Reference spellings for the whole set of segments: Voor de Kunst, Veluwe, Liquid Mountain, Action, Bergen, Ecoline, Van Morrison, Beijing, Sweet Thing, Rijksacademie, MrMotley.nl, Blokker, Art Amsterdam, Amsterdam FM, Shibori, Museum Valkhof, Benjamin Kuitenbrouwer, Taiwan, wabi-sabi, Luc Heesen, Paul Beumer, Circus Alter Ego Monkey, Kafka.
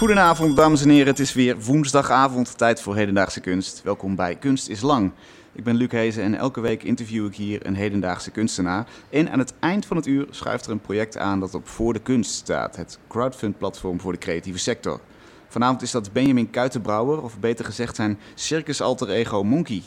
Goedenavond, dames en heren. Het is weer woensdagavond, tijd voor Hedendaagse Kunst. Welkom bij Kunst is Lang. Ik ben Luc Heesen en elke week interview ik hier een hedendaagse kunstenaar. En aan het eind van het uur schuift er een project aan dat op Voor de Kunst staat. Het crowdfund-platform voor de creatieve sector. Vanavond is dat Benjamin Kuitenbrouwer, of beter gezegd zijn Circus Alter Ego Monkey.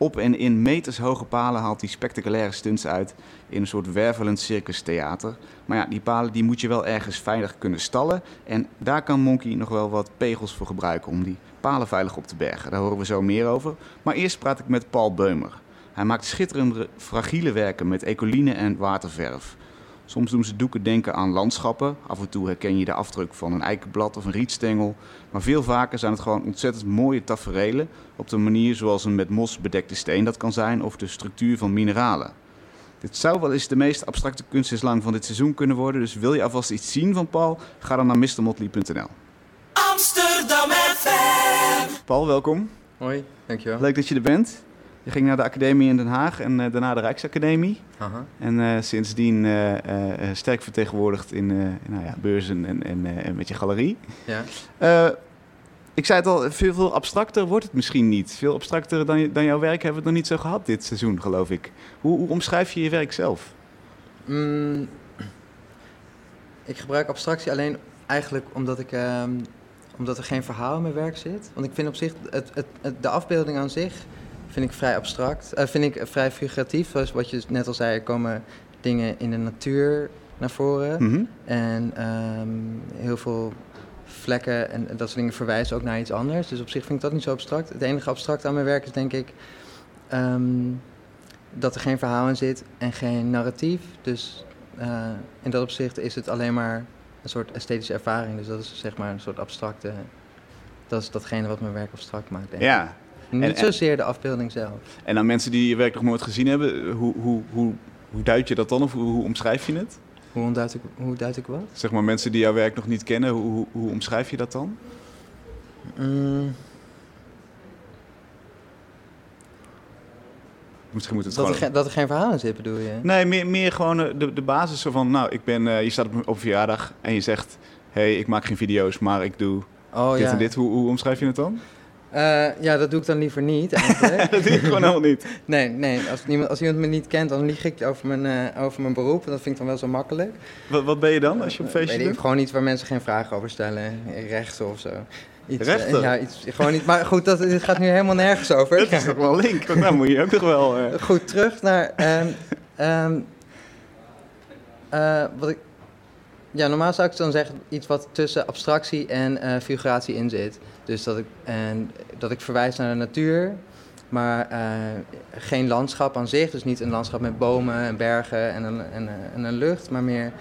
Op en in metershoge palen haalt hij spectaculaire stunts uit in een soort wervelend circustheater. Maar ja, die palen die moet je wel ergens veilig kunnen stallen. En daar kan Monkey nog wel wat pegels voor gebruiken om die palen veilig op te bergen. Daar horen we zo meer over. Maar eerst praat ik met Paul Beumer. Hij maakt schitterende fragiele werken met Ecoline en waterverf. Soms doen ze doeken denken aan landschappen. Af en toe herken je de afdruk van een eikenblad of een rietstengel. Maar veel vaker zijn het gewoon ontzettend mooie taferelen. Op de manier zoals een met mos bedekte steen dat kan zijn. Of de structuur van mineralen. Dit zou wel eens de meest abstracte kunstenslang van dit seizoen kunnen worden. Dus wil je alvast iets zien van Paul? Ga dan naar MrMotley.nl. Amsterdam FM. Paul, welkom. Hoi, dankjewel. Leuk dat je er bent. Je ging naar de Academie in Den Haag en daarna de Rijksacademie. Aha. En sindsdien sterk vertegenwoordigd in beurzen en met je galerie. Ja. Ik zei het al, veel abstracter wordt het misschien niet. Veel abstracter dan jouw werk hebben we het nog niet zo gehad dit seizoen, geloof ik. Hoe omschrijf je je werk zelf? Ik gebruik abstractie alleen eigenlijk omdat er geen verhaal in mijn werk zit. Want ik vind op zich de afbeelding aan zich... vind ik vrij abstract, vind ik vrij figuratief. Zoals wat je net al zei, er komen dingen in de natuur naar voren. Mm-hmm. En heel veel vlekken en dat soort dingen verwijzen ook naar iets anders. Dus op zich vind ik dat niet zo abstract. Het enige abstract aan mijn werk is denk ik dat er geen verhaal in zit en geen narratief. Dus in dat opzicht is het alleen maar een soort esthetische ervaring. Dus dat is zeg maar een soort abstracte... Dat is datgene wat mijn werk abstract maakt, denk ik. Ja. Niet zozeer de afbeelding zelf. En aan mensen die je werk nog nooit gezien hebben, hoe duid je dat dan? Of hoe omschrijf je het? Hoe duid ik wat? Zeg maar mensen die jouw werk nog niet kennen, hoe omschrijf je dat dan? Misschien moet het dat, gewoon... dat er geen verhaal in zit, bedoel je? Nee, meer gewoon de basis van, nou, ik ben, je staat op verjaardag en je zegt... hey, ik maak geen video's, maar ik doe dit en dit. Hoe omschrijf je het dan? Dat doe ik dan liever niet eigenlijk. Dat doe ik gewoon helemaal niet. Nee, als iemand me niet kent, dan lieg ik over mijn beroep. Dat vind ik dan wel zo makkelijk. Wat ben je dan als je op feestje doet? Gewoon iets waar mensen geen vragen over stellen. Rechten of zo. Rechten? Ja, iets, gewoon niet. Maar goed, dit gaat nu helemaal nergens over. Dat is toch wel link? Nou moet je ook toch wel... Goed, terug naar... wat ik... Ja, normaal zou ik dan zeggen iets wat tussen abstractie en figuratie in zit. Dus dat ik verwijs naar de natuur, maar geen landschap aan zich. Dus niet een landschap met bomen en bergen en een lucht, maar meer...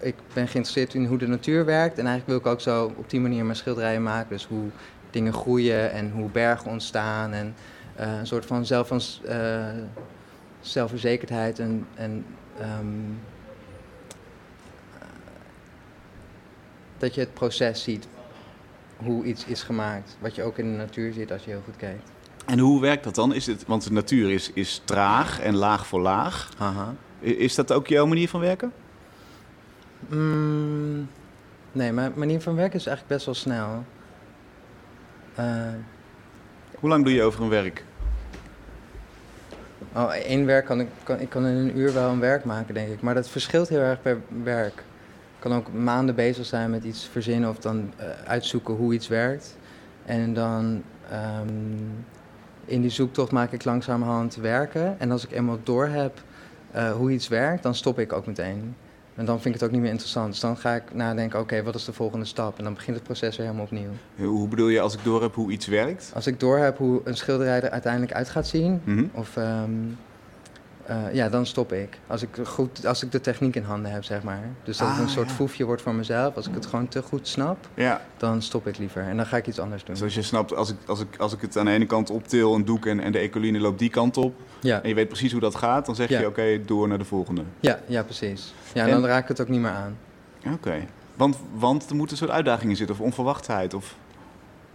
Ik ben geïnteresseerd in hoe de natuur werkt. En eigenlijk wil ik ook zo op die manier mijn schilderijen maken. Dus hoe dingen groeien en hoe bergen ontstaan. En een soort van zelfverzekerdheid en dat je het proces ziet, hoe iets is gemaakt. Wat je ook in de natuur ziet als je heel goed kijkt. En hoe werkt dat dan? Want de natuur is traag en laag voor laag. Aha. Is dat ook jouw manier van werken? Nee, mijn manier van werken is eigenlijk best wel snel. Hoe lang doe je over een werk? Één werk kan ik in een uur wel een werk maken, denk ik. Maar dat verschilt heel erg per werk. Ik kan ook maanden bezig zijn met iets verzinnen of dan uitzoeken hoe iets werkt. En dan in die zoektocht maak ik langzamerhand werken. En als ik eenmaal doorheb hoe iets werkt, dan stop ik ook meteen. En dan vind ik het ook niet meer interessant. Dus dan ga ik nadenken, oké, wat is de volgende stap? En dan begint het proces weer helemaal opnieuw. Hoe bedoel je als ik doorheb hoe iets werkt? Als ik doorheb hoe een schilderij er uiteindelijk uit gaat zien. Mm-hmm. Of... dan stop ik. Als ik de techniek in handen heb, zeg maar. Dus dat het een soort foefje wordt voor mezelf. Als ik het gewoon te goed snap, dan stop ik liever. En dan ga ik iets anders doen. Zoals je snapt, als ik het aan de ene kant optil, een doek en de Ecoline loopt die kant op. Ja. En je weet precies hoe dat gaat, dan zeg je oké, door naar de volgende. Ja, precies. Ja, en dan raak ik het ook niet meer aan. Oké. Want er moet een soort uitdaging in zitten, of onverwachtheid, of...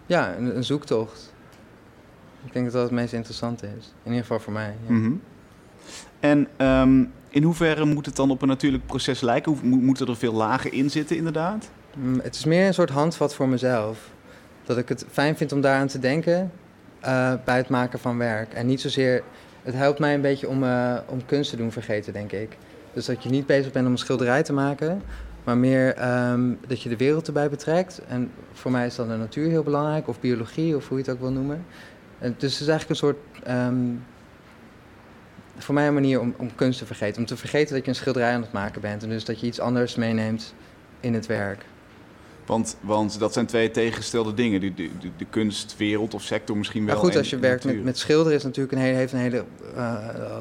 Ja, een zoektocht. Ik denk dat dat het meest interessante is. In ieder geval voor mij, ja. Mm-hmm. En in hoeverre moet het dan op een natuurlijk proces lijken? Moeten er veel lagen in zitten, inderdaad? Het is meer een soort handvat voor mezelf. Dat ik het fijn vind om daaraan te denken bij het maken van werk. En niet zozeer... Het helpt mij een beetje om kunst te doen vergeten, denk ik. Dus dat je niet bezig bent om een schilderij te maken... maar meer dat je de wereld erbij betrekt. En voor mij is dan de natuur heel belangrijk... of biologie, of hoe je het ook wil noemen. En dus het is eigenlijk een soort... voor mij een manier om kunst te vergeten. Om te vergeten dat je een schilderij aan het maken bent... en dus dat je iets anders meeneemt in het werk. Want dat zijn twee tegengestelde dingen. De kunstwereld of sector misschien wel. Maar goed, als je werkt met schilderen... is natuurlijk heeft een hele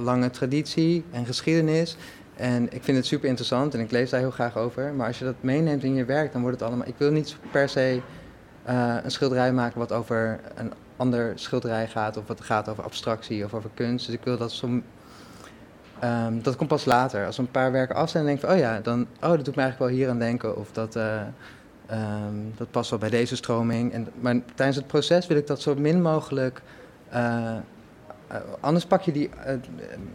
lange traditie en geschiedenis... En ik vind het super interessant en ik lees daar heel graag over. Maar als je dat meeneemt in je werk, dan wordt het allemaal... Ik wil niet per se een schilderij maken wat over een ander schilderij gaat... of wat gaat over abstractie of over kunst. Dus ik wil dat soms... dat komt pas later. Als een paar werken af zijn, dan denk ik van... dat doet me eigenlijk wel hier aan denken. Of dat past wel bij deze stroming. Maar tijdens het proces wil ik dat zo min mogelijk... anders pak je die...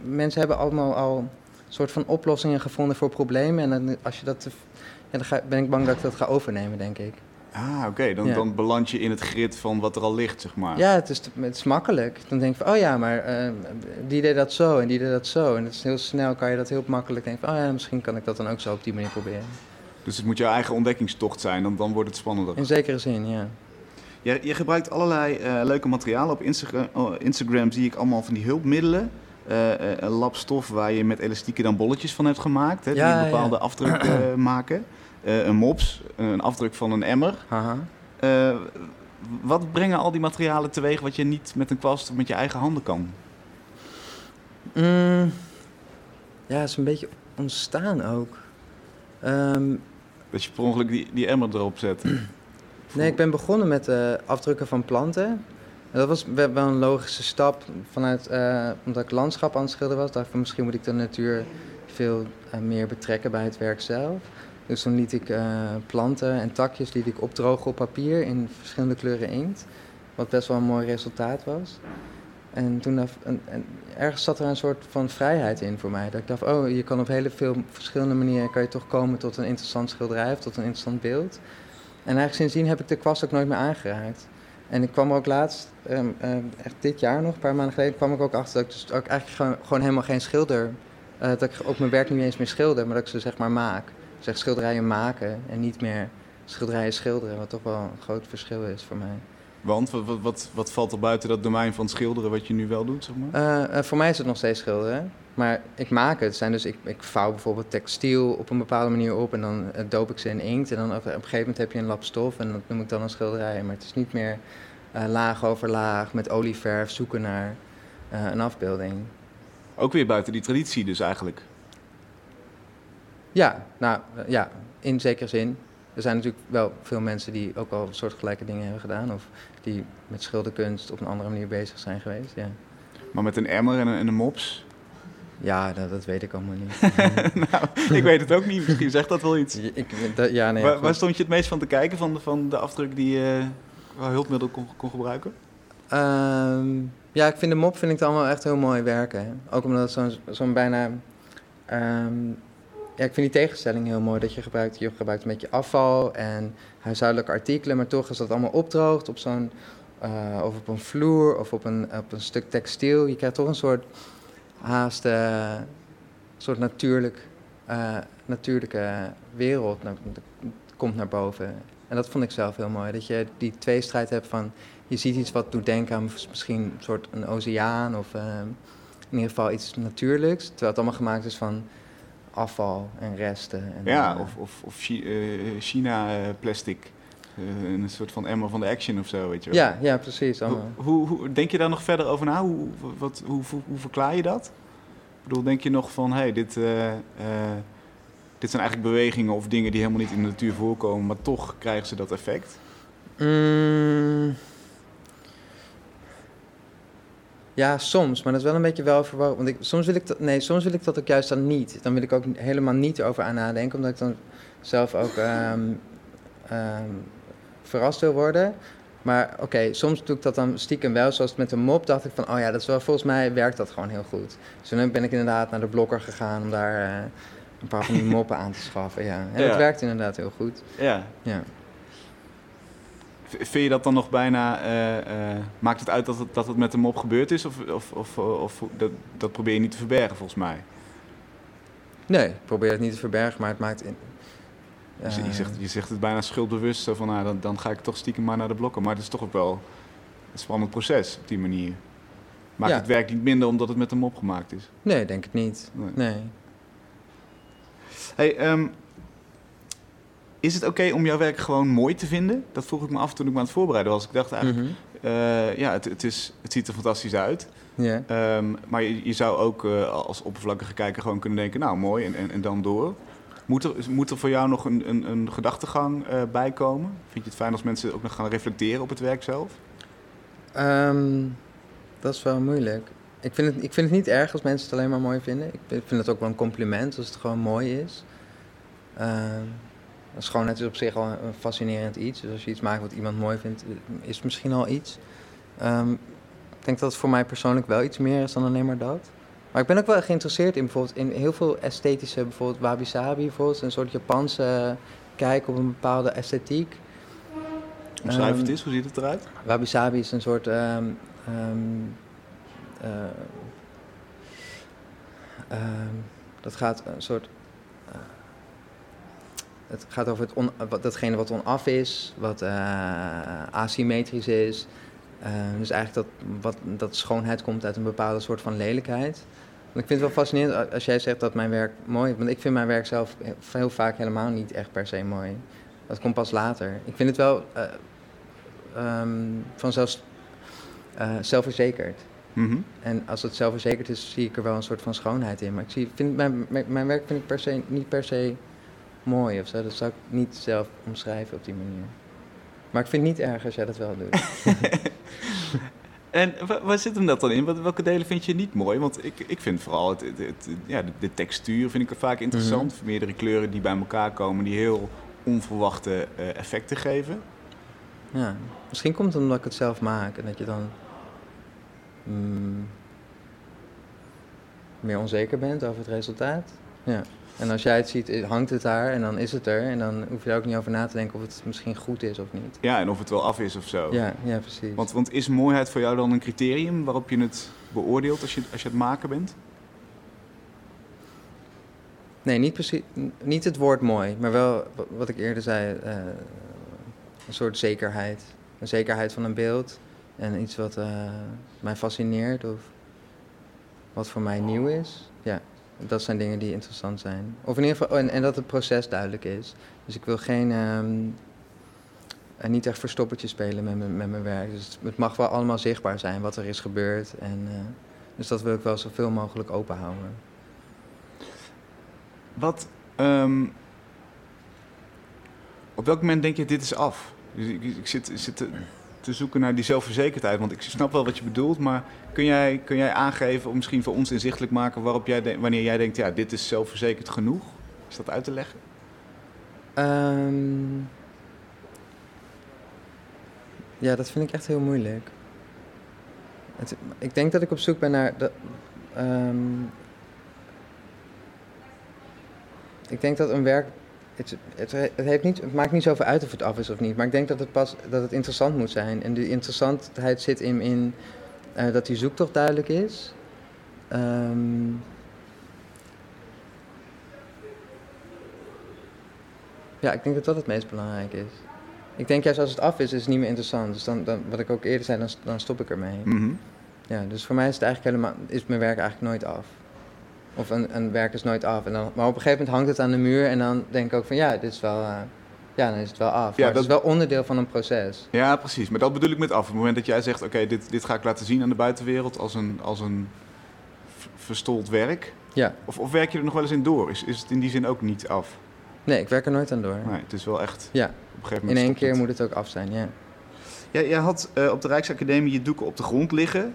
mensen hebben allemaal al... een soort van oplossingen gevonden voor problemen. En dan, als je dat... Ja, ben ik bang dat ik dat ga overnemen, denk ik. Ah, oké. Dan beland je in het grid van wat er al ligt, zeg maar. Ja, het is makkelijk. Dan denk je van, maar die deed dat zo en die deed dat zo. En het is heel snel, kan je dat heel makkelijk denken van... misschien kan ik dat dan ook zo op die manier proberen. Dus het moet jouw eigen ontdekkingstocht zijn, dan wordt het spannender. In zekere zin, ja. Je gebruikt allerlei leuke materialen. Op Instagram zie ik allemaal van die hulpmiddelen... een lap stof waar je met elastieken dan bolletjes van hebt gemaakt. Hè, die een bepaalde afdruk maken. Een mops, een afdruk van een emmer. Wat brengen al die materialen teweeg wat je niet met een kwast of met je eigen handen kan? Het is een beetje ontstaan ook. Dat je per ongeluk die emmer erop zet. Nee, ik ben begonnen met afdrukken van planten. Dat was wel een logische stap, omdat ik landschap aan het schilderen was. Dacht ik, misschien moet ik de natuur veel meer betrekken bij het werk zelf. Dus dan liet ik planten en takjes liet ik opdrogen op papier in verschillende kleuren inkt. Wat best wel een mooi resultaat was. En toen ergens zat er een soort van vrijheid in voor mij. Dat ik dacht, je kan op heel veel verschillende manieren kan je toch komen tot een interessant schilderij of tot een interessant beeld. En eigenlijk sindsdien heb ik de kwast ook nooit meer aangeraakt. En ik kwam ook laatst, echt dit jaar nog, een paar maanden geleden... kwam ik ook achter dat ik dus ook eigenlijk gewoon helemaal geen schilder... dat ik ook mijn werk niet eens meer schilder, maar dat ik ze zeg maar maak. Dus echt schilderijen maken en niet meer schilderijen schilderen... wat toch wel een groot verschil is voor mij. Want wat valt er buiten dat domein van schilderen wat je nu wel doet? Zeg maar? Voor mij is het nog steeds schilderen, maar ik maak het. Ik vouw bijvoorbeeld textiel op een bepaalde manier op... en dan doop ik ze in inkt en dan op een gegeven moment heb je een lap stof... en dat noem ik dan een schilderij. Maar het is niet meer laag over laag met olieverf zoeken naar een afbeelding. Ook weer buiten die traditie dus eigenlijk? Ja, in zekere zin. Er zijn natuurlijk wel veel mensen die ook al soortgelijke dingen hebben gedaan... of die met schilderkunst op een andere manier bezig zijn geweest, ja. Maar met een emmer en een mops? Ja, dat weet ik allemaal niet. Ik weet het ook niet. Misschien zegt dat wel iets. Waar stond je het meest van te kijken van de afdruk die je hulpmiddel kon gebruiken? Ik vind de mop allemaal echt heel mooi werken. Ook omdat het zo'n bijna... ik vind die tegenstelling heel mooi, dat je gebruikt een beetje afval en huishoudelijke artikelen, maar toch als dat allemaal opdroogt op zo'n, of op een vloer of op een stuk textiel, je krijgt toch een soort haast, soort natuurlijke wereld, dat komt naar boven. En dat vond ik zelf heel mooi, dat je die tweestrijd hebt van, je ziet iets wat doet denken aan misschien een soort een oceaan of in ieder geval iets natuurlijks, terwijl het allemaal gemaakt is van afval en resten. China-plastic. Een soort van emmer van de Action of zo, weet je wel. Ja, precies. Hoe denk je daar nog verder over na? Hoe verklaar je dat? Ik bedoel, denk je nog van... dit zijn eigenlijk bewegingen of dingen die helemaal niet in de natuur voorkomen... maar toch krijgen ze dat effect? Ja, soms, maar dat is wel een beetje wel verwarrend. Want soms wil ik dat ook juist dan niet. Dan wil ik ook helemaal niet over aan nadenken, omdat ik dan zelf ook verrast wil worden. Maar soms doe ik dat dan stiekem wel. Zoals met de mop dacht ik van, dat is wel, volgens mij werkt dat gewoon heel goed. Dus toen ben ik inderdaad naar de Blokker gegaan om daar een paar van die moppen aan te schaffen. Ja. En dat werkt inderdaad heel goed. Ja. Ja. Vind je dat dan nog bijna... maakt het uit dat het met de mop gebeurd is? Of dat probeer je niet te verbergen, volgens mij? Nee, ik probeer het niet te verbergen, maar het maakt... Dus je zegt het bijna schuldbewust, zo van dan ga ik toch stiekem maar naar de Blokker. Maar het is toch ook wel een spannend proces op die manier. Maakt het werk niet minder omdat het met een mop gemaakt is? Nee, denk het niet. Nee. Hey, is het oké om jouw werk gewoon mooi te vinden? Dat vroeg ik me af toen ik me aan het voorbereiden was. Ik dacht eigenlijk, het ziet er fantastisch uit. Yeah. Maar je zou ook als oppervlakkige kijker gewoon kunnen denken, nou mooi en dan door. Moet er voor jou nog een gedachtegang bij komen? Vind je het fijn als mensen ook nog gaan reflecteren op het werk zelf? Dat is wel moeilijk. Ik vind het niet erg als mensen het alleen maar mooi vinden. Ik vind het ook wel een compliment als het gewoon mooi is. Schoonheid is op zich al een fascinerend iets. Dus als je iets maakt wat iemand mooi vindt, is het misschien al iets. Ik denk dat het voor mij persoonlijk wel iets meer is dan alleen maar dat. Maar ik ben ook wel geïnteresseerd in bijvoorbeeld in heel veel esthetische, bijvoorbeeld wabi-sabi, bijvoorbeeld een soort Japanse kijk op een bepaalde esthetiek. Omschrijf het eens, hoe ziet het eruit? Wabi-sabi is een soort dat gaat een soort het gaat over datgene wat onaf is, wat asymmetrisch is. Dus eigenlijk dat schoonheid komt uit een bepaalde soort van lelijkheid. Want ik vind het wel fascinerend als jij zegt dat mijn werk mooi is. Want ik vind mijn werk zelf heel vaak helemaal niet echt per se mooi. Dat komt pas later. Ik vind het wel vanzelf zelfverzekerd. Mm-hmm. En als het zelfverzekerd is, zie ik er wel een soort van schoonheid in. Maar ik vind mijn werk vind ik niet per se mooi ofzo. Dat zou ik niet zelf omschrijven op die manier. Maar ik vind het niet erg als jij dat wel doet. En waar zit hem dat dan in? Welke delen vind je niet mooi? Want ik vind vooral de textuur vind ik vaak interessant. Mm-hmm. Meerdere kleuren die bij elkaar komen, die heel onverwachte effecten geven. Ja, misschien komt het omdat ik het zelf maak en dat je dan meer onzeker bent over het resultaat. Ja. En als jij het ziet, hangt het daar en dan is het er. En dan hoef je daar ook niet over na te denken of het misschien goed is of niet. Ja, en of het wel af is of zo. Ja, precies. Want is mooiheid voor jou dan een criterium waarop je het beoordeelt als je het maken bent? Nee, niet precies. Niet het woord mooi, maar wel wat ik eerder zei. Een soort zekerheid. Een zekerheid van een beeld. En iets wat mij fascineert of wat voor mij nieuw is. Ja. Dat zijn dingen die interessant zijn. Of in ieder geval, en dat het proces duidelijk is. Dus ik wil geen niet echt verstoppertje spelen met mijn werk. Dus het mag wel allemaal zichtbaar zijn wat er is gebeurd. En, dus dat wil ik wel zoveel mogelijk open houden. Op welk moment denk je, dit is af? Dus ik zit te zoeken naar die zelfverzekerdheid, want ik snap wel wat je bedoelt, maar kun jij aangeven of misschien voor ons inzichtelijk maken wanneer jij denkt, ja, dit is zelfverzekerd genoeg? Is dat uit te leggen? Ja, dat vind ik echt heel moeilijk. Ik denk dat ik op zoek ben naar... ik denk dat een werk... Het maakt niet zoveel uit of het af is of niet, maar ik denk dat het interessant moet zijn. En die interessantheid zit in dat die zoektocht duidelijk is. Ja, ik denk dat dat het meest belangrijk is. Ik denk juist als het af is het niet meer interessant. Dus dan wat ik ook eerder zei, dan stop ik ermee. Mm-hmm. Ja, dus voor mij is mijn werk eigenlijk nooit af. Of een werk is nooit af. En dan, maar op een gegeven moment hangt het aan de muur en dan denk ik ook van ja, dit is wel, dan is het wel af. Ja, maar het is wel onderdeel van een proces. Ja, precies. Maar dat bedoel ik met af. Op het moment dat jij zegt, oké, dit ga ik laten zien aan de buitenwereld als een verstold werk. Ja. Of werk je er nog wel eens in door? Is het in die zin ook niet af? Nee, ik werk er nooit aan door. Nee, het is wel echt... Ja. Op een gegeven moment in één keer moet het ook af zijn, ja. Jij had op de Rijksacademie je doeken op de grond liggen.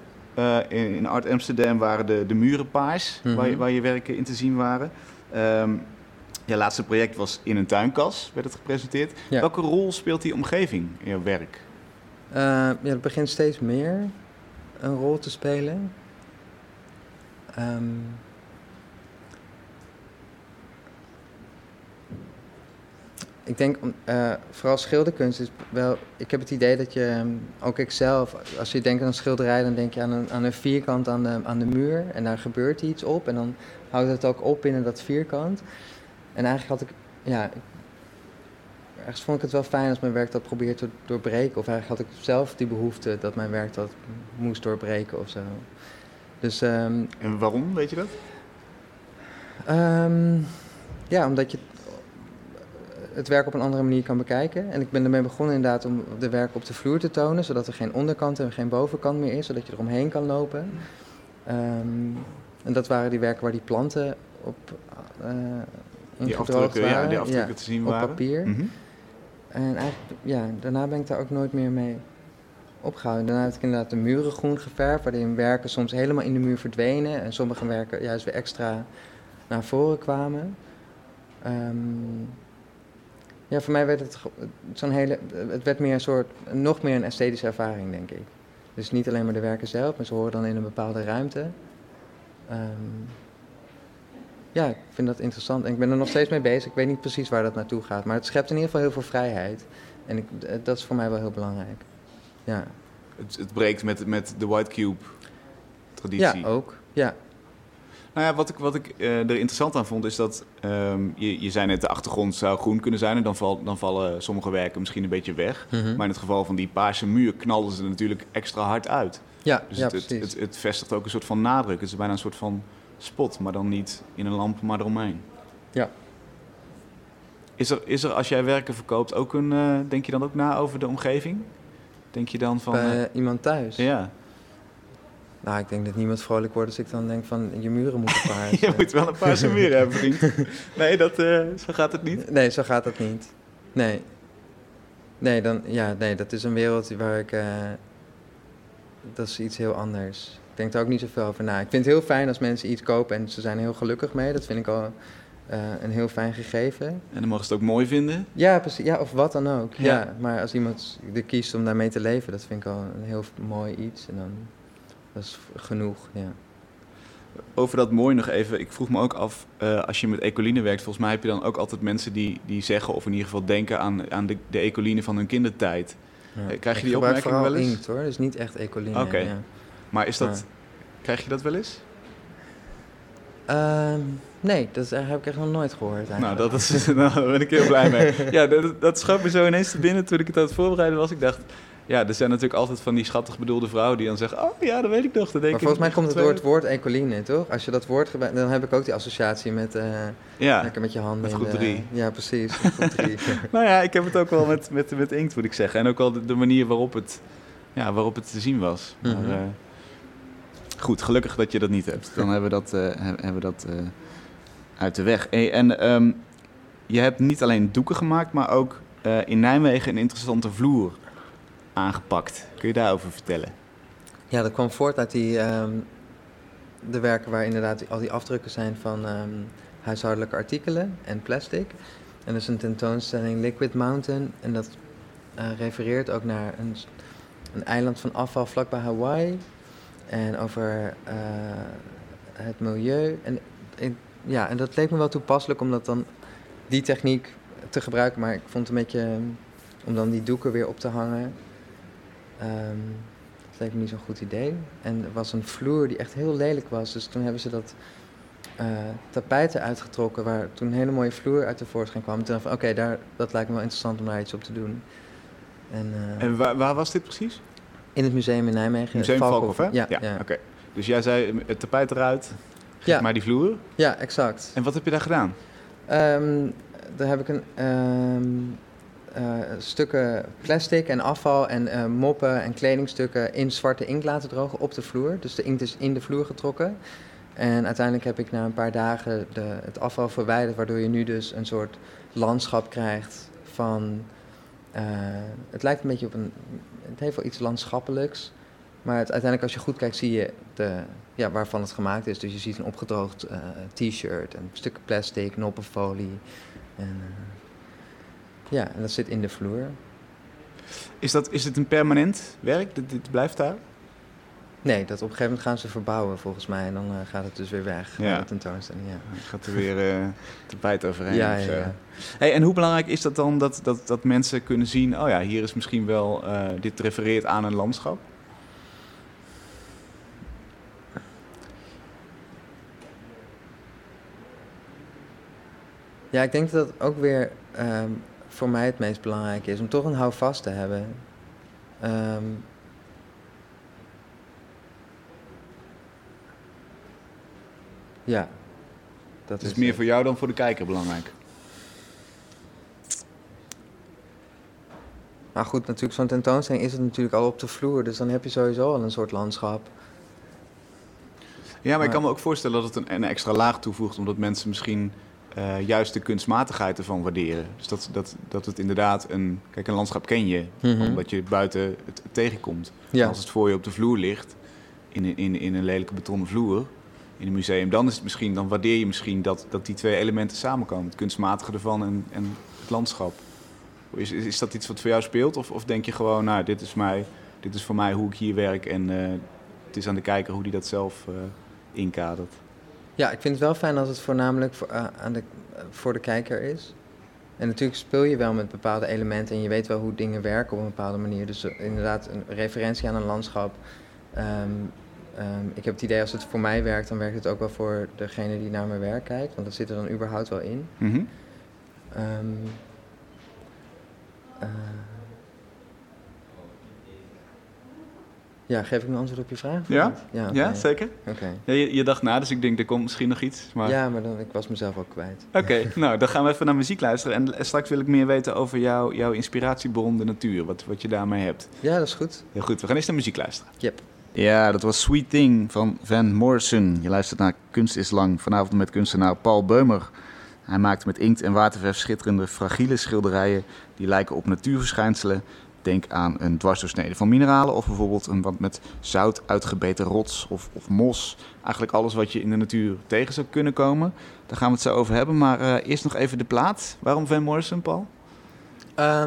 In Art Amsterdam waren de muren paars, mm-hmm. waar je werken in te zien waren. Je laatste project was in een tuinkas, werd het gepresenteerd. Ja. Welke rol speelt die omgeving in jouw werk? Het begint steeds meer een rol te spelen. Ik denk vooral schilderkunst is wel... Ik heb het idee dat je, ook ik zelf, als je denkt aan een schilderij... dan denk je aan een vierkant aan de muur en daar gebeurt iets op. En dan houdt het ook op binnen dat vierkant. En eigenlijk had ik... Ja, ergens vond ik het wel fijn als mijn werk dat probeert te doorbreken. Of eigenlijk had ik zelf die behoefte dat mijn werk dat moest doorbreken of zo. Dus, en waarom, weet je dat? Ja, omdat je het werk op een andere manier kan bekijken. En ik ben ermee begonnen inderdaad om de werk op de vloer te tonen, zodat er geen onderkant en geen bovenkant meer is, zodat je eromheen kan lopen. En dat waren die werken waar die planten op die afdrukken, waren. Ja, die afdrukken te zien op waren. Op papier. Mm-hmm. En eigenlijk, ja, daarna ben ik daar ook nooit meer mee opgehouden. Daarna heb ik inderdaad de muren groen geverfd, waarin werken soms helemaal in de muur verdwenen en sommige werken juist weer extra naar voren kwamen. Ja, voor mij werd het het werd meer een soort, nog meer een esthetische ervaring, denk ik. Dus niet alleen maar de werken zelf, maar ze horen dan in een bepaalde ruimte. Ja, ik vind dat interessant en ik ben er nog steeds mee bezig. Ik weet niet precies waar dat naartoe gaat, maar het schept in ieder geval heel veel vrijheid. En dat is voor mij wel heel belangrijk. Ja. Het breekt met de White Cube-traditie. Ja, ook. Ja. Nou ja, wat ik er interessant aan vond is dat je zei net de achtergrond zou groen kunnen zijn en dan vallen sommige werken misschien een beetje weg. Mm-hmm. Maar in het geval van die paarse muur knallen ze er natuurlijk extra hard uit. Ja, dus ja, het vestigt ook een soort van nadruk. Het is bijna een soort van spot, maar dan niet in een lamp, maar eromheen. Ja. Is er als jij werken verkoopt ook denk je dan ook na over de omgeving? Denk je dan van... Bij iemand thuis? Ja. Nou, ik denk dat niemand vrolijk wordt als ik dan denk van je muren moeten paars. Je moet wel een paarse muren hebben, vriend. Nee, zo gaat het niet. Nee, zo gaat het niet. Nee. Nee, dat is een wereld waar ik... dat is iets heel anders. Ik denk daar ook niet zoveel over na. Ik vind het heel fijn als mensen iets kopen en ze zijn heel gelukkig mee. Dat vind ik al een heel fijn gegeven. En dan mogen ze het ook mooi vinden? Ja, precies. Ja, of wat dan ook. Ja. Ja, maar als iemand er kiest om daarmee te leven, dat vind ik al een heel mooi iets. En dan... Dat is genoeg, ja. Over dat mooi nog even. Ik vroeg me ook af, als je met Ecoline werkt... volgens mij heb je dan ook altijd mensen die zeggen... of in ieder geval denken aan de Ecoline van hun kindertijd. Ja. Krijg je die opmerking wel eens? Inkt, hoor. Dus niet echt Ecoline. Oké. Okay. Ja. Maar is dat... Ja. Krijg je dat wel eens? Nee, dat heb ik echt nog nooit gehoord eigenlijk. Nou, daar ben ik heel blij mee. Ja, dat schoot me zo ineens te binnen toen ik het aan het voorbereiden was. Ik dacht... Ja, er zijn natuurlijk altijd van die schattig bedoelde vrouwen die dan zeggen... Oh ja, dat weet ik nog. Dat denk maar volgens mij komt het door het woord Ecoline, toch? Als je dat woord gebruikt, dan heb ik ook die associatie met... ja, lekker met je handen. Met groep 3. Ja, precies. Groep 3. Nou ja, ik heb het ook wel met inkt, moet ik zeggen. En ook wel de manier waarop het te zien was. Mm-hmm. Maar, goed, gelukkig dat je dat niet hebt. Dan hebben we dat uit de weg. En je hebt niet alleen doeken gemaakt, maar ook in Nijmegen een interessante vloer... aangepakt. Kun je daarover vertellen? Ja, dat kwam voort uit de werken waar inderdaad al die afdrukken zijn van huishoudelijke artikelen en plastic. En dus een tentoonstelling Liquid Mountain. En dat refereert ook naar een eiland van afval vlakbij Hawaii. En over het milieu. En dat leek me wel toepasselijk om dat dan die techniek te gebruiken. Maar ik vond het een beetje... om dan die doeken weer op te hangen. Dat leek me niet zo'n goed idee. En er was een vloer die echt heel lelijk was. Dus toen hebben ze dat tapijt eruit getrokken... waar toen een hele mooie vloer uit tevoorschijn kwam. En toen dacht ik van oké, dat lijkt me wel interessant om daar iets op te doen. En waar was dit precies? In het museum in Nijmegen. Museum Valkhof, hè? Ja. Oké. Dus jij zei het tapijt eruit, maar die vloer? Ja, exact. En wat heb je daar gedaan? Daar heb ik een... stukken plastic en afval en moppen en kledingstukken in zwarte inkt laten drogen op de vloer. Dus de inkt is in de vloer getrokken. En uiteindelijk heb ik na een paar dagen het afval verwijderd, waardoor je nu dus een soort landschap krijgt van... het lijkt een beetje op het heeft wel iets landschappelijks. Maar uiteindelijk als je goed kijkt zie je waarvan het gemaakt is. Dus je ziet een opgedroogd t-shirt, een stuk plastic, noppenfolie en... Ja, en dat zit in de vloer. Is dit een permanent werk? Dit blijft daar? Nee, dat op een gegeven moment gaan ze verbouwen volgens mij. En dan gaat het dus weer weg, de tentoonstelling. Ja. Gaat er weer tapijt overheen. Ja, of zo. Ja. Hey, en hoe belangrijk is dat dan dat mensen kunnen zien... oh ja, hier is misschien wel... dit refereert aan een landschap? Ja, ik denk dat dat ook weer voor mij het meest belangrijke is. Om toch een houvast te hebben... ja, dat is meer voor jou dan voor de kijker belangrijk. Maar goed, natuurlijk zo'n tentoonstelling is het natuurlijk al op de vloer, dus dan heb je sowieso al een soort landschap. Ja, maar ik kan me ook voorstellen dat het een extra laag toevoegt, omdat mensen misschien juist de kunstmatigheid ervan waarderen. Dus dat het inderdaad een landschap ken je, omdat je buiten het tegenkomt. Ja. Als het voor je op de vloer ligt, in een lelijke betonnen vloer, in een museum, dan is het misschien, dan waardeer je misschien dat die twee elementen samenkomen. Het kunstmatige ervan en het landschap. Is dat iets wat voor jou speelt? Of denk je gewoon, nou, dit is voor mij hoe ik hier werk en het is aan de kijker hoe die dat zelf inkadert? Ja, ik vind het wel fijn als het voornamelijk voor de kijker is. En natuurlijk speel je wel met bepaalde elementen en je weet wel hoe dingen werken op een bepaalde manier. Dus inderdaad, een referentie aan een landschap... ik heb het idee, als het voor mij werkt, dan werkt het ook wel voor degene die naar mijn werk kijkt. Want dat zit er dan überhaupt wel in. Mm-hmm. Ja, geef ik een antwoord op je vraag? Ja, ja, zeker. Okay. Ja, je dacht na, dus ik denk, er komt misschien nog iets. Maar... Ja, maar ik was mezelf ook kwijt. Oké, nou, dan gaan we even naar muziek luisteren. En straks wil ik meer weten over jouw inspiratiebron, de natuur. Wat je daarmee hebt. Ja, dat is goed. Heel goed, we gaan eerst naar muziek luisteren. Yep. Ja, dat was Sweet Thing van Van Morrison. Je luistert naar Kunst is Lang. Vanavond met kunstenaar Paul Beumer. Hij maakt met inkt en waterverf schitterende fragiele schilderijen... die lijken op natuurverschijnselen. Denk aan een dwarsdoorsnede van mineralen... of bijvoorbeeld een wand met zout uitgebeten rots of mos. Eigenlijk alles wat je in de natuur tegen zou kunnen komen. Daar gaan we het zo over hebben. Maar eerst nog even de plaat. Waarom Van Morrison, Paul? Ja,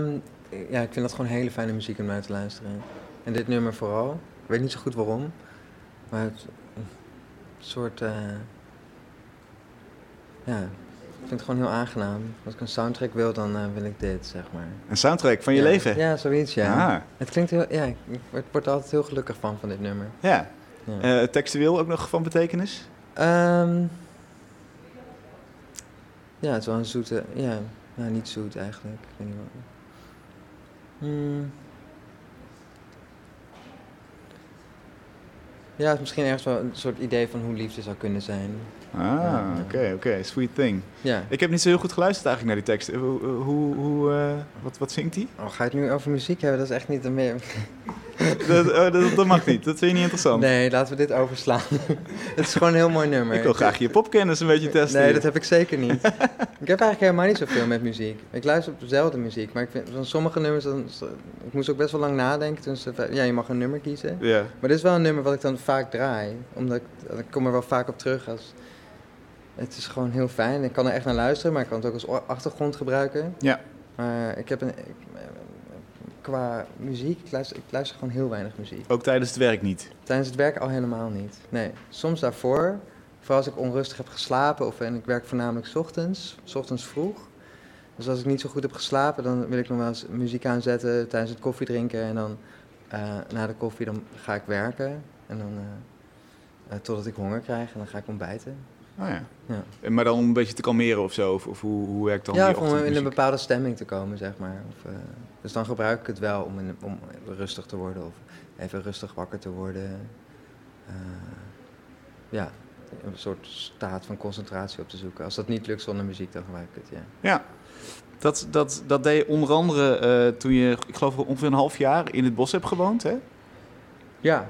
ik vind dat gewoon hele fijne muziek om naar te luisteren. En dit nummer vooral... Ik weet niet zo goed waarom, maar het een soort, ik vind het gewoon heel aangenaam. Als ik een soundtrack wil, dan wil ik dit, zeg maar. Een soundtrack van je leven? Ja, zoiets, ja. Ah. Het klinkt heel, ja, ik word er altijd heel gelukkig van dit nummer. Ja. Textueel ook nog van betekenis? Ja, het is wel een zoete, ja, nou, niet zoet eigenlijk. Ik weet niet wat. Ja, het is misschien ergens wel een soort idee van hoe liefde zou kunnen zijn. Ah, ja. Oké, Sweet Thing. Ja. Ik heb niet zo heel goed geluisterd eigenlijk naar die tekst. Wat zingt hij? Oh, ga je het nu over muziek hebben? Dat is echt niet meer... dat mag niet, dat vind je niet interessant. Nee, laten we dit overslaan. Het is gewoon een heel mooi nummer. Ik wil graag je popkennis een beetje testen. Nee, dat heb ik zeker niet. Ik heb eigenlijk helemaal niet zoveel met muziek. Ik luister op dezelfde muziek, maar ik vind van sommige nummers... ik moest ook best wel lang nadenken. Dus, ja, je mag een nummer kiezen. Yeah. Maar dit is wel een nummer wat ik dan vaak draai. Omdat ik kom er wel vaak op terug als... Het is gewoon heel fijn. Ik kan er echt naar luisteren, maar ik kan het ook als achtergrond gebruiken. Ja. Maar ik heb qua muziek, ik luister gewoon heel weinig muziek. Ook tijdens het werk niet? Tijdens het werk al helemaal niet. Nee, soms daarvoor. Vooral als ik onrustig heb geslapen. En ik werk voornamelijk 's ochtends vroeg. Dus als ik niet zo goed heb geslapen, dan wil ik nog wel eens muziek aanzetten tijdens het koffie drinken. En dan na de koffie dan ga ik werken. En dan totdat ik honger krijg en dan ga ik ontbijten. Oh ja. Maar dan om een beetje te kalmeren of zo? Of hoe werkt dan die ochtendmuziek? Ja, om in een bepaalde stemming te komen, zeg maar. Dus dan gebruik ik het wel om rustig te worden of even rustig wakker te worden. Een soort staat van concentratie op te zoeken. Als dat niet lukt zonder muziek, dan gebruik ik het, ja. Ja, dat deed je onder andere toen je, ik geloof ongeveer een half jaar in het bos hebt gewoond, hè? Ja,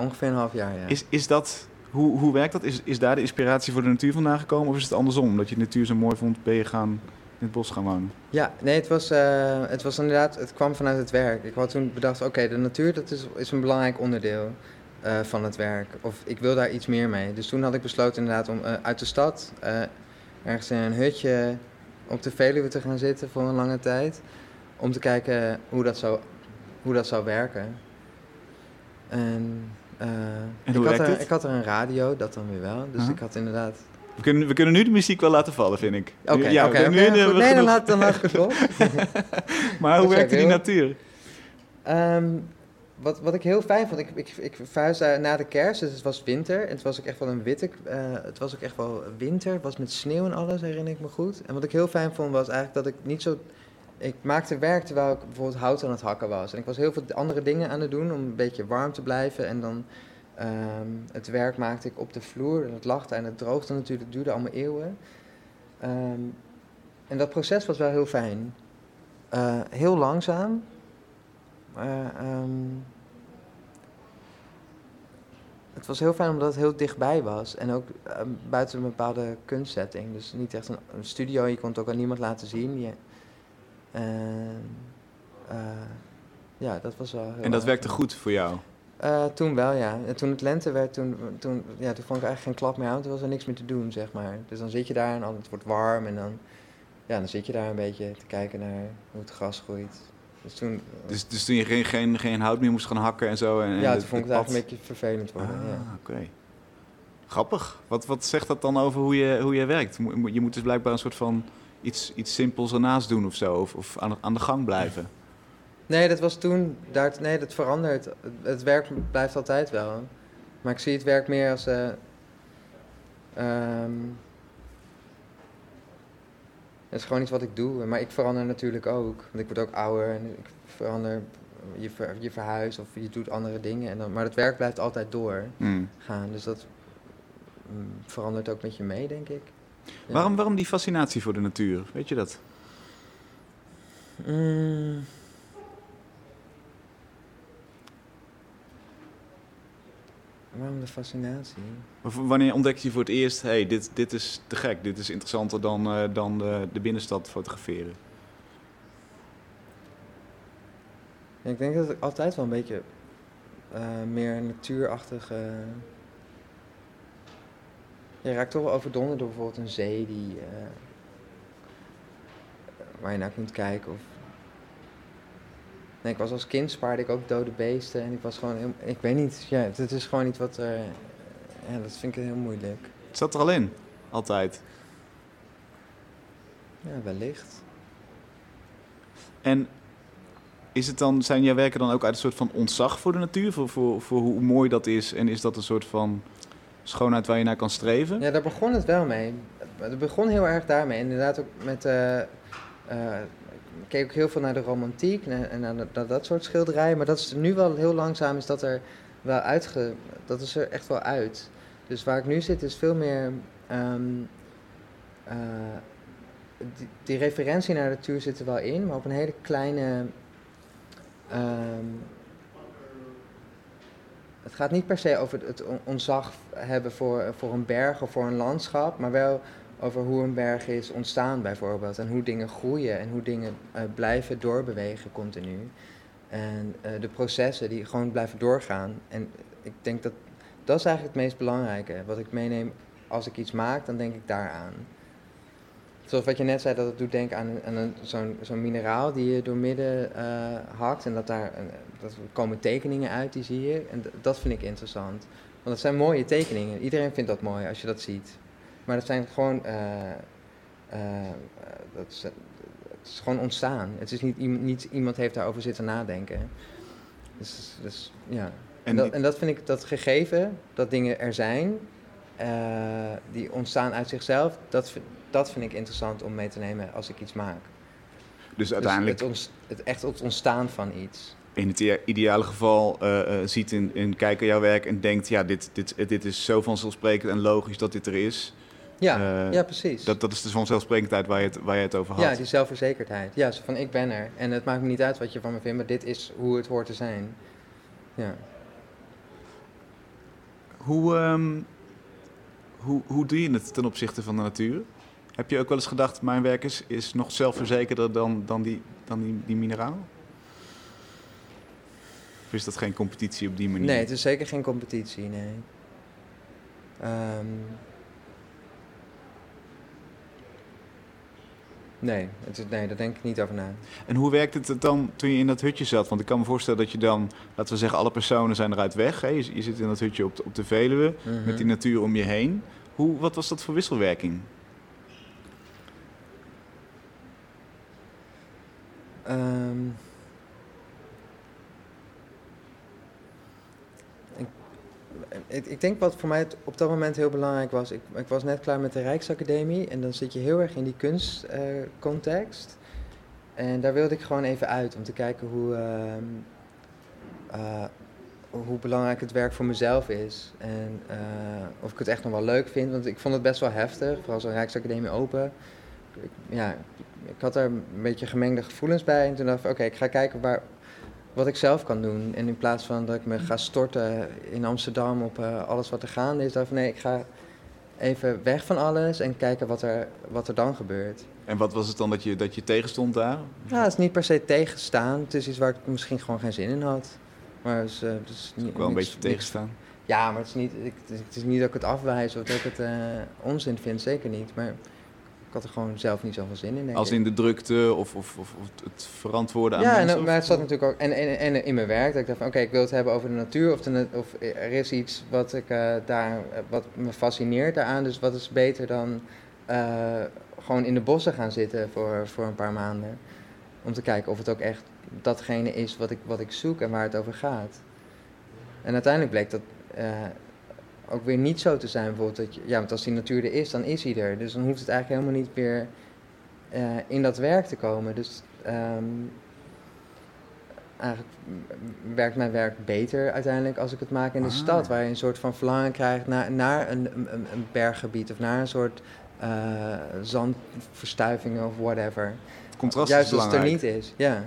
ongeveer een half jaar, ja. Is dat... Hoe werkt dat? Is daar de inspiratie voor de natuur vandaan gekomen? Of is het andersom? Dat je de natuur zo mooi vond, ben je in het bos gaan wonen? Ja, nee, het was inderdaad... Het kwam vanuit het werk. Ik had toen bedacht, oké, de natuur dat is een belangrijk onderdeel van het werk. Of ik wil daar iets meer mee. Dus toen had ik besloten inderdaad om uit de stad... ergens in een hutje op de Veluwe te gaan zitten voor een lange tijd. Om te kijken hoe dat zou werken. En... Ik had er een radio, dat dan weer wel. Dus ik had inderdaad... We kunnen nu de muziek wel laten vallen, vind ik. Oké, dan laat ik het los. Maar hoe werkte die natuur? Wat ik heel fijn vond, ik verhuisde na de kerst, dus het was winter. En het was ook echt wel winter, het was met sneeuw en alles, herinner ik me goed. En wat ik heel fijn vond was eigenlijk dat ik niet zo... Ik maakte werk terwijl ik bijvoorbeeld hout aan het hakken was. En ik was heel veel andere dingen aan het doen om een beetje warm te blijven. En dan het werk maakte ik op de vloer en het lag daar en het droogde natuurlijk, het duurde allemaal eeuwen. En dat proces was wel heel fijn. Heel langzaam. Het was heel fijn omdat het heel dichtbij was en ook buiten een bepaalde kunstsetting. Dus niet echt een studio, je kon het ook aan niemand laten zien. Dat was wel heel En dat werkte goed voor jou? Toen wel, ja. En toen het lente werd, toen vond ik eigenlijk geen klap meer aan, toen was er niks meer te doen, zeg maar. Dus dan zit je daar en het wordt warm en dan zit je daar een beetje te kijken naar hoe het gras groeit. Dus toen je geen hout meer moest gaan hakken en zo? Toen vond ik het eigenlijk een beetje vervelend worden. Oké. Grappig. Wat zegt dat dan over hoe je werkt? Je moet dus blijkbaar een soort van iets simpels ernaast doen of zo, of aan de gang blijven. Nee, dat was toen... dat verandert. Het werk blijft altijd wel. Maar ik zie het werk meer als... het is gewoon iets wat ik doe. Maar ik verander natuurlijk ook. Want ik word ook ouder en ik verander... Je verhuist of je doet andere dingen. Maar het werk blijft altijd doorgaan. Dus dat verandert ook met je mee, denk ik. Ja. Waarom die fascinatie voor de natuur? Weet je dat? Waarom de fascinatie? Wanneer ontdek je voor het eerst... hey, dit is te gek, dit is interessanter dan de binnenstad fotograferen? Ja, ik denk dat ik altijd wel een beetje meer natuurachtig... Je raakt toch wel overdonderd door bijvoorbeeld een zee waar je naar kunt kijken. Of... Nee, ik was als kind, spaarde ik ook dode beesten en ik was gewoon... Ik weet niet, ja, het is gewoon niet wat... dat vind ik heel moeilijk. Het zat er al in, altijd. Ja, wellicht. En is het dan, zijn jouw werken dan ook uit een soort van ontzag voor de natuur? Voor hoe mooi dat is en is dat een soort van... schoonheid waar je naar kan streven? Ja, daar begon het wel mee. Het begon heel erg daarmee. Inderdaad ook met... ik keek ook heel veel naar de romantiek en naar dat soort schilderijen. Maar dat is nu wel heel langzaam is dat er wel dat is er echt wel uit. Dus waar ik nu zit is veel meer... die referentie naar de natuur zit er wel in, maar op een hele kleine... Het gaat niet per se over het ontzag hebben voor een berg of voor een landschap, maar wel over hoe een berg is ontstaan bijvoorbeeld. En hoe dingen groeien en hoe dingen blijven doorbewegen continu. En de processen die gewoon blijven doorgaan. En ik denk dat is eigenlijk het meest belangrijke. Wat ik meeneem als ik iets maak, dan denk ik daaraan. Zoals wat je net zei, dat het doet denken aan zo'n mineraal die je doormidden hakt. En dat komen tekeningen uit, die zie je. En dat vind ik interessant. Want dat zijn mooie tekeningen. Iedereen vindt dat mooi als je dat ziet. Maar dat zijn gewoon... het is gewoon ontstaan. Het is niet iemand heeft daarover zitten nadenken. Dus ja. En dat vind ik, dat gegeven, dat dingen er zijn... die ontstaan uit zichzelf... Dat vind ik interessant om mee te nemen als ik iets maak. Dus uiteindelijk... Het ontstaan van iets. In het ideale geval ziet een kijker jouw werk en denkt... ja, dit is zo vanzelfsprekend en logisch dat dit er is. Ja, precies. Dat is de vanzelfsprekendheid waar je het over had. Ja, die zelfverzekerdheid. Ja, van ik ben er. En het maakt me niet uit wat je van me vindt... maar dit is hoe het hoort te zijn. Ja. Hoe doe je het ten opzichte van de natuur? Heb je ook wel eens gedacht, mijn werk is nog zelfverzekerder dan die mineraal? Of is dat geen competitie op die manier? Nee, het is zeker geen competitie, nee. Nee, nee, daar denk ik niet over na. En hoe werkt het dan toen je in dat hutje zat? Want ik kan me voorstellen dat je dan, laten we zeggen, alle personen zijn eruit weg. Hè? Je zit in dat hutje op de Veluwe, mm-hmm, met die natuur om je heen. Wat was dat voor wisselwerking? Ik denk wat voor mij op dat moment heel belangrijk was. Ik was net klaar met de Rijksacademie en dan zit je heel erg in die kunstcontext. En daar wilde ik gewoon even uit om te kijken hoe belangrijk het werk voor mezelf is. En of ik het echt nog wel leuk vind, want ik vond het best wel heftig. Vooral zo'n Rijksacademie open. Ik had er een beetje gemengde gevoelens bij en toen dacht ik, oké, ik ga kijken wat ik zelf kan doen. En in plaats van dat ik me ga storten in Amsterdam op alles wat er gaande is, dacht ik, nee, ik ga even weg van alles en kijken wat er dan gebeurt. En wat was het dan dat je tegenstond daar? Ja, het is niet per se tegenstaan. Het is iets waar ik misschien gewoon geen zin in had. Maar het is niet, ook wel een beetje tegenstaan. Ja, maar het is niet dat ik het afwijs of dat ik het onzin vind, zeker niet. Maar ik had er gewoon zelf niet zoveel zin in. Als in de drukte of het verantwoorden aan mensen? Ja, maar het zat natuurlijk ook en in mijn werk. Dat ik dacht van, oké, ik wil het hebben over de natuur. Of er is iets wat me fascineert daaraan. Dus wat is beter dan gewoon in de bossen gaan zitten voor een paar maanden. Om te kijken of het ook echt datgene is wat ik zoek en waar het over gaat. En uiteindelijk bleek dat ook weer niet zo te zijn, bijvoorbeeld want als die natuur er is, dan is hij er. Dus dan hoeft het eigenlijk helemaal niet meer in dat werk te komen. Dus eigenlijk werkt mijn werk beter uiteindelijk als ik het maak in de stad, waar je een soort van verlangen krijgt naar een berggebied of naar een soort zandverstuivingen of whatever. Het contrast is belangrijk. Juist als het er niet is, ja.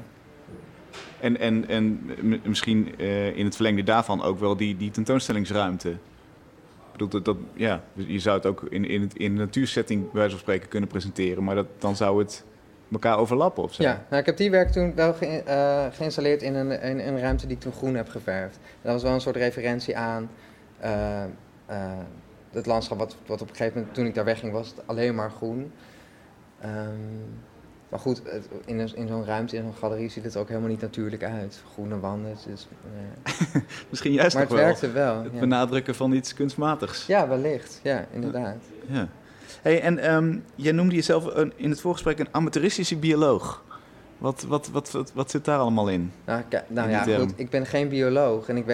En misschien in het verlengde daarvan ook wel die tentoonstellingsruimte. Je zou het ook in een natuursetting bij wijze van spreken kunnen presenteren, maar dan zou het elkaar overlappen of zo. Ja, nou, ik heb die werk toen wel geïnstalleerd in een ruimte die ik toen groen heb geverfd. Dat was wel een soort referentie aan het landschap wat op een gegeven moment, toen ik daar wegging, was het alleen maar groen. Maar goed, in zo'n ruimte, in zo'n galerie ziet het ook helemaal niet natuurlijk uit. Groene wanden, dus, misschien juist nog wel. Maar het werkte wel. Het benadrukken van iets kunstmatigs. Ja, wellicht. Ja, inderdaad. Ja. Hey, en jij noemde jezelf in het voorgesprek een amateuristische bioloog. Wat zit daar allemaal in? Goed, ik ben geen bioloog en ik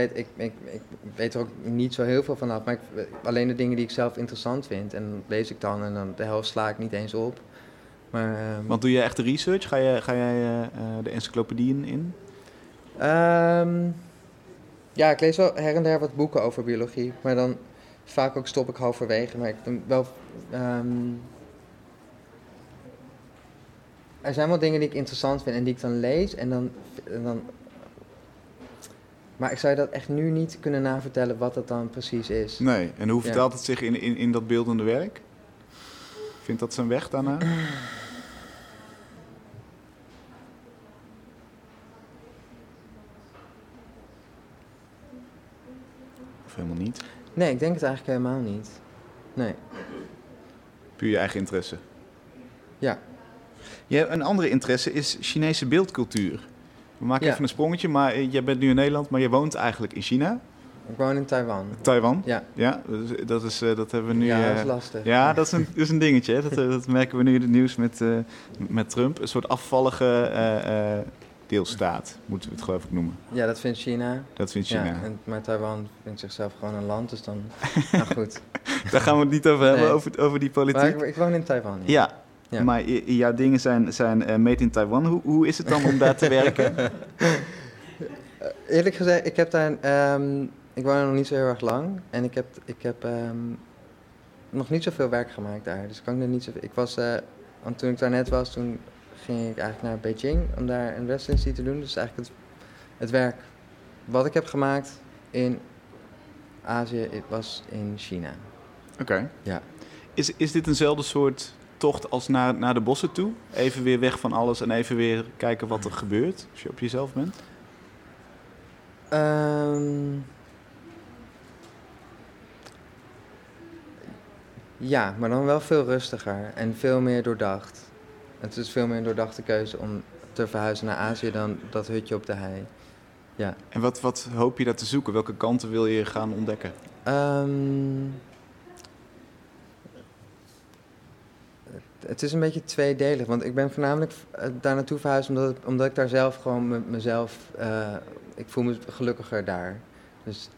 weet er ook niet zo heel veel van af. Maar alleen de dingen die ik zelf interessant vind. En lees ik dan en dan de helft sla ik niet eens op. Maar, want doe je echt de research? Ga jij de encyclopedieën in? Ik lees wel her en der wat boeken over biologie. Maar dan vaak ook stop ik halverwege. Maar ik ben wel... er zijn wel dingen die ik interessant vind en die ik dan lees. En dan maar ik zou je dat echt nu niet kunnen navertellen wat dat dan precies is. Nee, en hoe vertaalt het zich in dat beeldende werk? Vindt dat zijn weg daarna? Of helemaal niet? Nee, ik denk het eigenlijk helemaal niet. Nee. Puur je eigen interesse? Ja. Ja, een andere interesse is Chinese beeldcultuur. We maken even een sprongetje, maar jij bent nu in Nederland, maar je woont eigenlijk in China. Ik woon in Taiwan. Taiwan? Ja. Dat hebben we nu... Ja, dat is lastig. Ja, dat is een dingetje. Hè? Dat merken we nu in het nieuws met Trump. Een soort afvallige deelstaat, moeten we het geloof ik noemen. Ja, dat vindt China. Ja, maar Taiwan vindt zichzelf gewoon een land, dus dan... Nou goed. Daar gaan we het niet over hebben, over die politiek. Maar ik woon in Taiwan. Ja. Maar jouw dingen zijn made in Taiwan. Hoe is het dan om daar te werken? Eerlijk gezegd, ik heb daar... Ik woon er nog niet zo heel erg lang en ik heb nog niet zoveel werk gemaakt daar. Dus kan ik er niet zoveel. Want toen ik daar net was, toen ging ik eigenlijk naar Beijing om daar een residency te doen. Dus eigenlijk het werk wat ik heb gemaakt in Azië, het was in China. Oké. Ja. Is dit eenzelfde soort tocht als naar de bossen toe? Even weer weg van alles en even weer kijken wat er gebeurt als je op jezelf bent? Ja, maar dan wel veel rustiger en veel meer doordacht. Het is veel meer een doordachte keuze om te verhuizen naar Azië dan dat hutje op de hei. Ja. En wat hoop je daar te zoeken? Welke kanten wil je gaan ontdekken? Het is een beetje tweedelig, want ik ben voornamelijk daar naartoe verhuisd omdat ik daar zelf gewoon met mezelf... ik voel me gelukkiger daar. Dus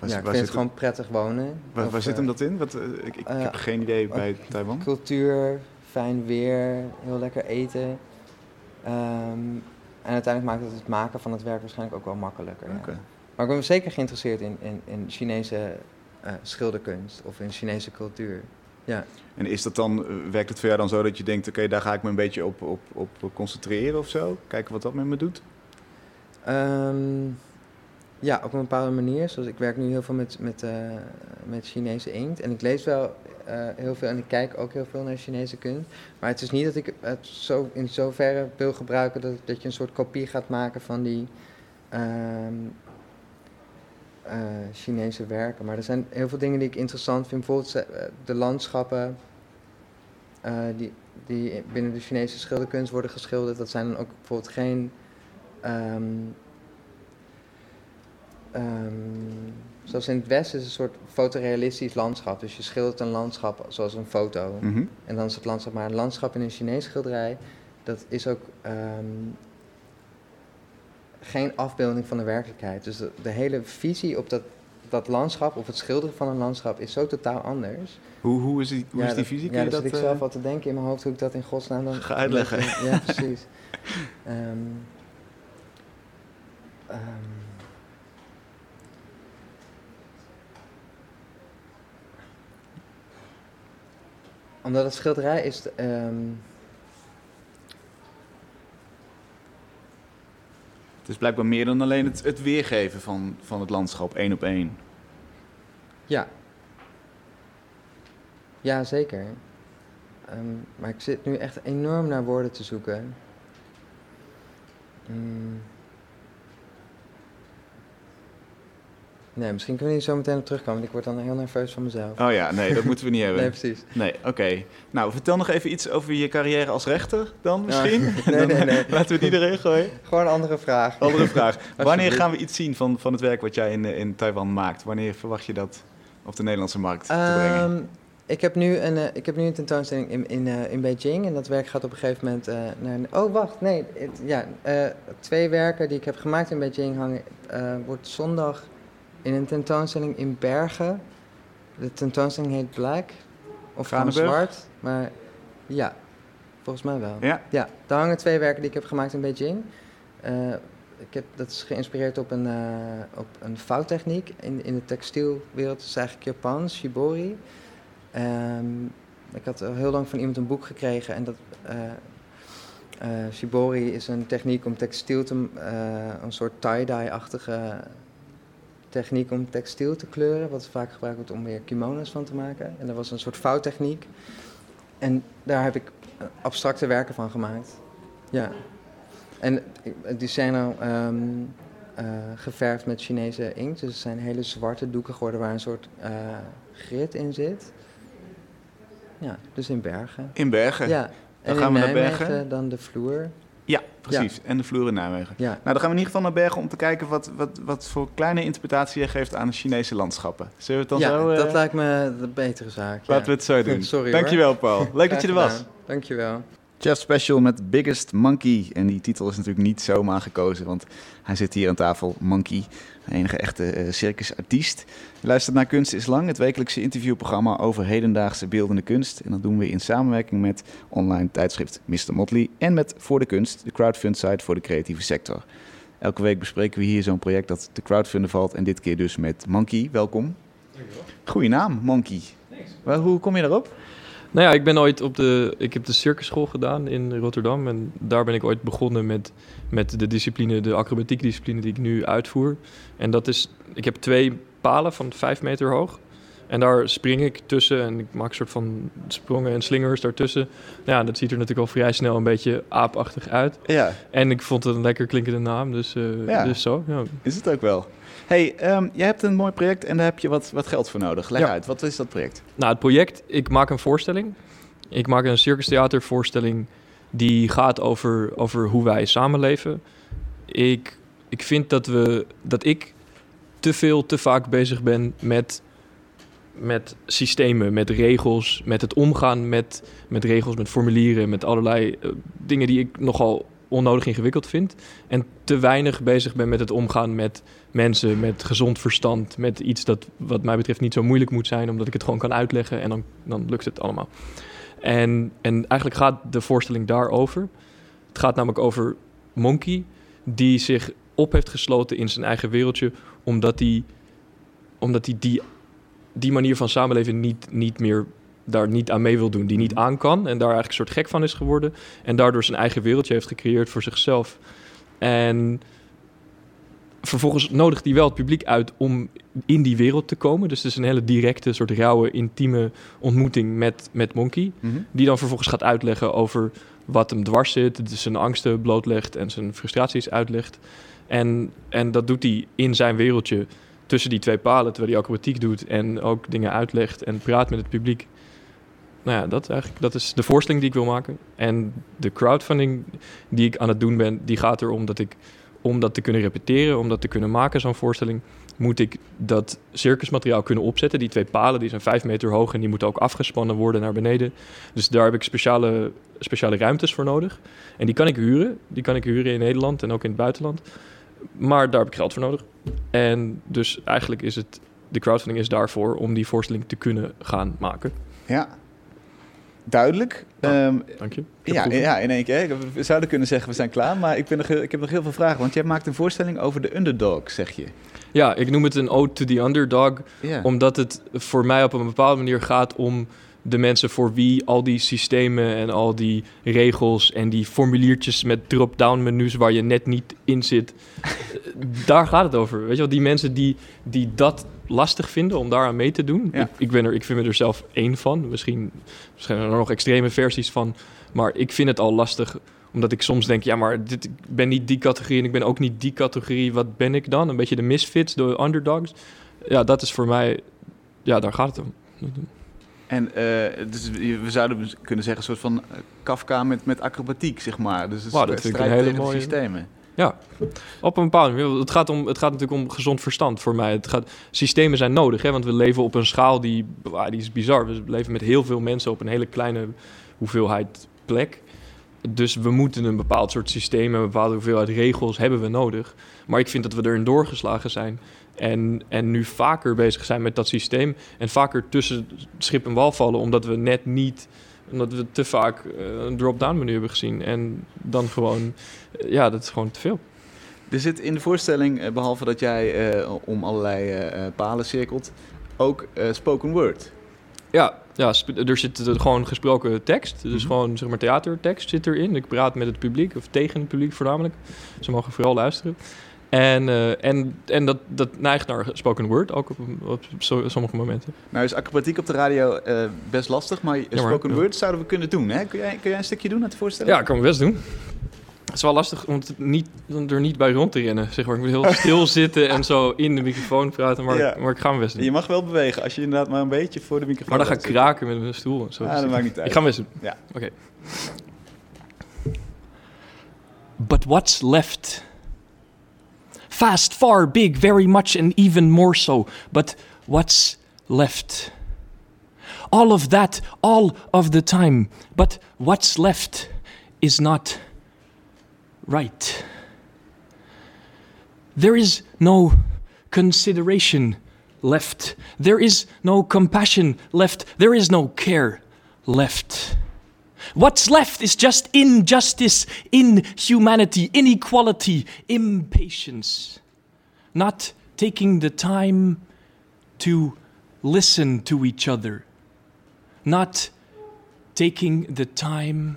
ik vind het gewoon prettig wonen. Waar zit hem dat in? Ik heb geen idee bij Taiwan. Cultuur, fijn weer, heel lekker eten. En uiteindelijk maakt het maken van het werk waarschijnlijk ook wel makkelijker. Okay. Ja. Maar ik ben zeker geïnteresseerd in Chinese schilderkunst of in Chinese cultuur. Ja. En is dat dan, werkt het voor jou dan zo dat je denkt, oké, daar ga ik me een beetje op concentreren of zo? Kijken wat dat met me doet? Ja, op een bepaalde manier. Zoals ik werk nu heel veel met Chinese inkt. En ik lees wel heel veel en ik kijk ook heel veel naar Chinese kunst. Maar het is niet dat ik het zo in zoverre wil gebruiken dat je een soort kopie gaat maken van die Chinese werken. Maar er zijn heel veel dingen die ik interessant vind. Bijvoorbeeld de landschappen die binnen de Chinese schilderkunst worden geschilderd. Dat zijn dan ook bijvoorbeeld geen... zoals in het Westen is een soort fotorealistisch landschap. Dus je schildert een landschap zoals een foto. Mm-hmm. En dan is het landschap. Maar een landschap in een Chinees schilderij, dat is ook geen afbeelding van de werkelijkheid. Dus de hele visie op dat landschap, of het schilderen van een landschap, is zo totaal anders. Hoe is die, is die visie? Ja, daar zit ik zelf al te denken in mijn hoofd hoe ik dat in godsnaam dan ga uitleggen. Ja, precies. Omdat het schilderij is... Het is blijkbaar meer dan alleen het weergeven van het landschap, 1 op 1. Ja. Ja, zeker. Maar ik zit nu echt enorm naar woorden te zoeken. Nee, misschien kunnen we hier zo meteen op terugkomen, want ik word dan heel nerveus van mezelf. Oh ja, nee, dat moeten we niet hebben. Nee, precies. Nee, oké. Nou, vertel nog even iets over je carrière als rechter dan misschien. Ja, nee. Laten we die erin gooien. Gewoon een andere vraag. Wanneer gaan we iets zien van het werk wat jij in Taiwan maakt? Wanneer verwacht je dat op de Nederlandse markt te brengen? Ik heb nu een tentoonstelling in Beijing en dat werk gaat op een gegeven moment naar een... Oh, wacht, nee. Twee werken die ik heb gemaakt in Beijing hangen. Wordt zondag... in een tentoonstelling in Bergen. De tentoonstelling heet Black. Of gewoon zwart. Maar ja, volgens mij wel. Ja, daar hangen 2 werken die ik heb gemaakt in Beijing. Dat is geïnspireerd op een vouwtechniek in de textielwereld. Dat is eigenlijk Japan, Shibori. Ik had heel lang van iemand een boek gekregen. En dat Shibori is een techniek om textiel een soort tie-dye-achtige... techniek om textiel te kleuren, wat vaak gebruikt wordt om weer kimono's van te maken. En dat was een soort vouwtechniek. En daar heb ik abstracte werken van gemaakt. Ja. En die zijn al geverfd met Chinese inkt. Dus het zijn hele zwarte doeken geworden waar een soort grit in zit. Ja, dus in Bergen. In Bergen? Ja. En dan gaan we Nijmegen, naar Bergen. Dan de vloer. Ja, precies. Ja. En de vloer in Nijmegen. Ja. Nou, dan gaan we in ieder geval naar Bergen om te kijken wat voor kleine interpretatie je geeft aan de Chinese landschappen. Zullen we het dan zo... Ja, dat lijkt me de betere zaak. Laten we het zo doen. Sorry, dankjewel, hoor. Paul. Leuk dat je er was. Dankjewel. Jeff Special met Biggest Monkey. En die titel is natuurlijk niet zomaar gekozen, want hij zit hier aan tafel, Monkey. De enige echte circusartiest. Je luistert naar Kunst is Lang, het wekelijkse interviewprogramma over hedendaagse beeldende kunst. En dat doen we in samenwerking met online tijdschrift Mr. Motley en met Voor de Kunst, de crowdfundsite voor de creatieve sector. Elke week bespreken we hier zo'n project dat te crowdfunden valt en dit keer dus met Monkey. Welkom. Dankjewel. Goeie naam, Monkey. Thanks. Hoe kom je daarop? Nou ja, ik ben ooit ik heb de circusschool gedaan in Rotterdam en daar ben ik ooit begonnen met de acrobatiek discipline die ik nu uitvoer. En dat is, ik heb 2 palen van 5 meter hoog En daar spring ik tussen en ik maak een soort van sprongen en slingers daartussen. Nou ja, dat ziet er natuurlijk al vrij snel een beetje aapachtig uit. Ja. En ik vond het een lekker klinkende naam, dus zo. Ja. Is het ook wel. Hey, jij hebt een mooi project en daar heb je wat geld voor nodig. Leg uit, wat is dat project? Nou, het project, ik maak een voorstelling. Ik maak een circustheatervoorstelling die gaat over hoe wij samenleven. Ik vind dat ik te veel, te vaak bezig ben met systemen, met regels, met het omgaan met regels, met formulieren, met allerlei dingen die ik nogal onnodig ingewikkeld vind. En te weinig bezig ben met het omgaan met mensen, met gezond verstand, met iets dat wat mij betreft niet zo moeilijk moet zijn, omdat ik het gewoon kan uitleggen en dan lukt het allemaal. En eigenlijk gaat de voorstelling daarover. Het gaat namelijk over Monkey, die zich op heeft gesloten in zijn eigen wereldje, omdat die manier van samenleven niet meer daar niet aan mee wil doen, die niet aan kan en daar eigenlijk een soort gek van is geworden en daardoor zijn eigen wereldje heeft gecreëerd voor zichzelf. En vervolgens nodigt hij wel het publiek uit om in die wereld te komen. Dus het is een hele directe, soort rauwe, intieme ontmoeting met Monkey. Mm-hmm. Die dan vervolgens gaat uitleggen over wat hem dwars zit, dus zijn angsten blootlegt en zijn frustraties uitlegt. En dat doet hij in zijn wereldje tussen die twee palen, terwijl hij acrobatiek doet en ook dingen uitlegt en praat met het publiek. Nou ja, dat is de voorstelling die ik wil maken. En de crowdfunding die ik aan het doen ben, die gaat erom dat ik, om dat te kunnen repeteren, om dat te kunnen maken, zo'n voorstelling, moet ik dat circusmateriaal kunnen opzetten. Die twee palen, die zijn 5 meter hoog en die moeten ook afgespannen worden naar beneden. Dus daar heb ik speciale ruimtes voor nodig. En die kan ik huren. Die kan ik huren in Nederland en ook in het buitenland. Maar daar heb ik geld voor nodig. En dus eigenlijk is het, de crowdfunding is daarvoor om die voorstelling te kunnen gaan maken. Ja, duidelijk. Ja, dank je. Ja, in één keer. We zouden kunnen zeggen, we zijn klaar. Maar ik heb nog heel veel vragen. Want jij maakt een voorstelling over de underdog, zeg je. Ja, ik noem het een ode to the underdog. Yeah. Omdat het voor mij op een bepaalde manier gaat om de mensen voor wie al die systemen en al die regels en die formuliertjes met drop-down menus waar je net niet in zit, daar gaat het over. Weet je wel, die mensen die dat lastig vinden om daaraan mee te doen. Ja. Ik vind me er zelf één van. Misschien er nog extreme versies van. Maar ik vind het al lastig, omdat ik soms denk, ja, maar ik ben niet die categorie en ik ben ook niet die categorie. Wat ben ik dan? Een beetje de misfits, de underdogs. Ja, dat is voor mij, ja, daar gaat het om. En dus we zouden kunnen zeggen een soort van Kafka met acrobatiek, zeg maar. Dus het is een strijd tegen hele mooie systemen. Ja, op een bepaalde manier. Het gaat natuurlijk om gezond verstand voor mij. Systemen zijn nodig, hè, want we leven op een schaal die is bizar. We leven met heel veel mensen op een hele kleine hoeveelheid plek. Dus we moeten een bepaald soort systemen, een bepaalde hoeveelheid regels hebben we nodig. Maar ik vind dat we erin doorgeslagen zijn. En nu vaker bezig zijn met dat systeem. En vaker tussen schip en wal vallen, omdat we te vaak een drop-down menu hebben gezien. En dan gewoon, ja, dat is gewoon te veel. Er zit in de voorstelling, behalve dat jij om allerlei palen cirkelt, ook spoken word. Ja, er zit gewoon gesproken tekst. Dus mm-hmm. Gewoon, zeg maar, theatertekst zit erin. Ik praat met het publiek, of tegen het publiek voornamelijk. Ze mogen vooral luisteren. En dat neigt naar spoken word, ook op sommige momenten. Nou is acrobatiek op de radio best lastig, maar spoken word zouden we kunnen doen. Hè? Kun jij een stukje doen uit de voorstelling? Ja, ik kan me best doen. Het is wel lastig om er niet bij rond te rennen. Zeg maar. Ik moet heel stil zitten en zo in de microfoon praten, maar ik ga mijn best doen. Je mag wel bewegen als je inderdaad maar een beetje voor de microfoon... Maar dan ga ik kraken met mijn stoel. En zo. Ah, dat maakt niet uit. Ik ga mijn best doen. Ja. Okay. But what's left? Fast, far, big, very much, and even more so. But what's left? All of that, all of the time. But what's left is not right. There is no consideration left. There is no compassion left. There is no care left. What's left is just injustice, inhumanity, inequality, impatience. Not taking the time to listen to each other. Not taking the time.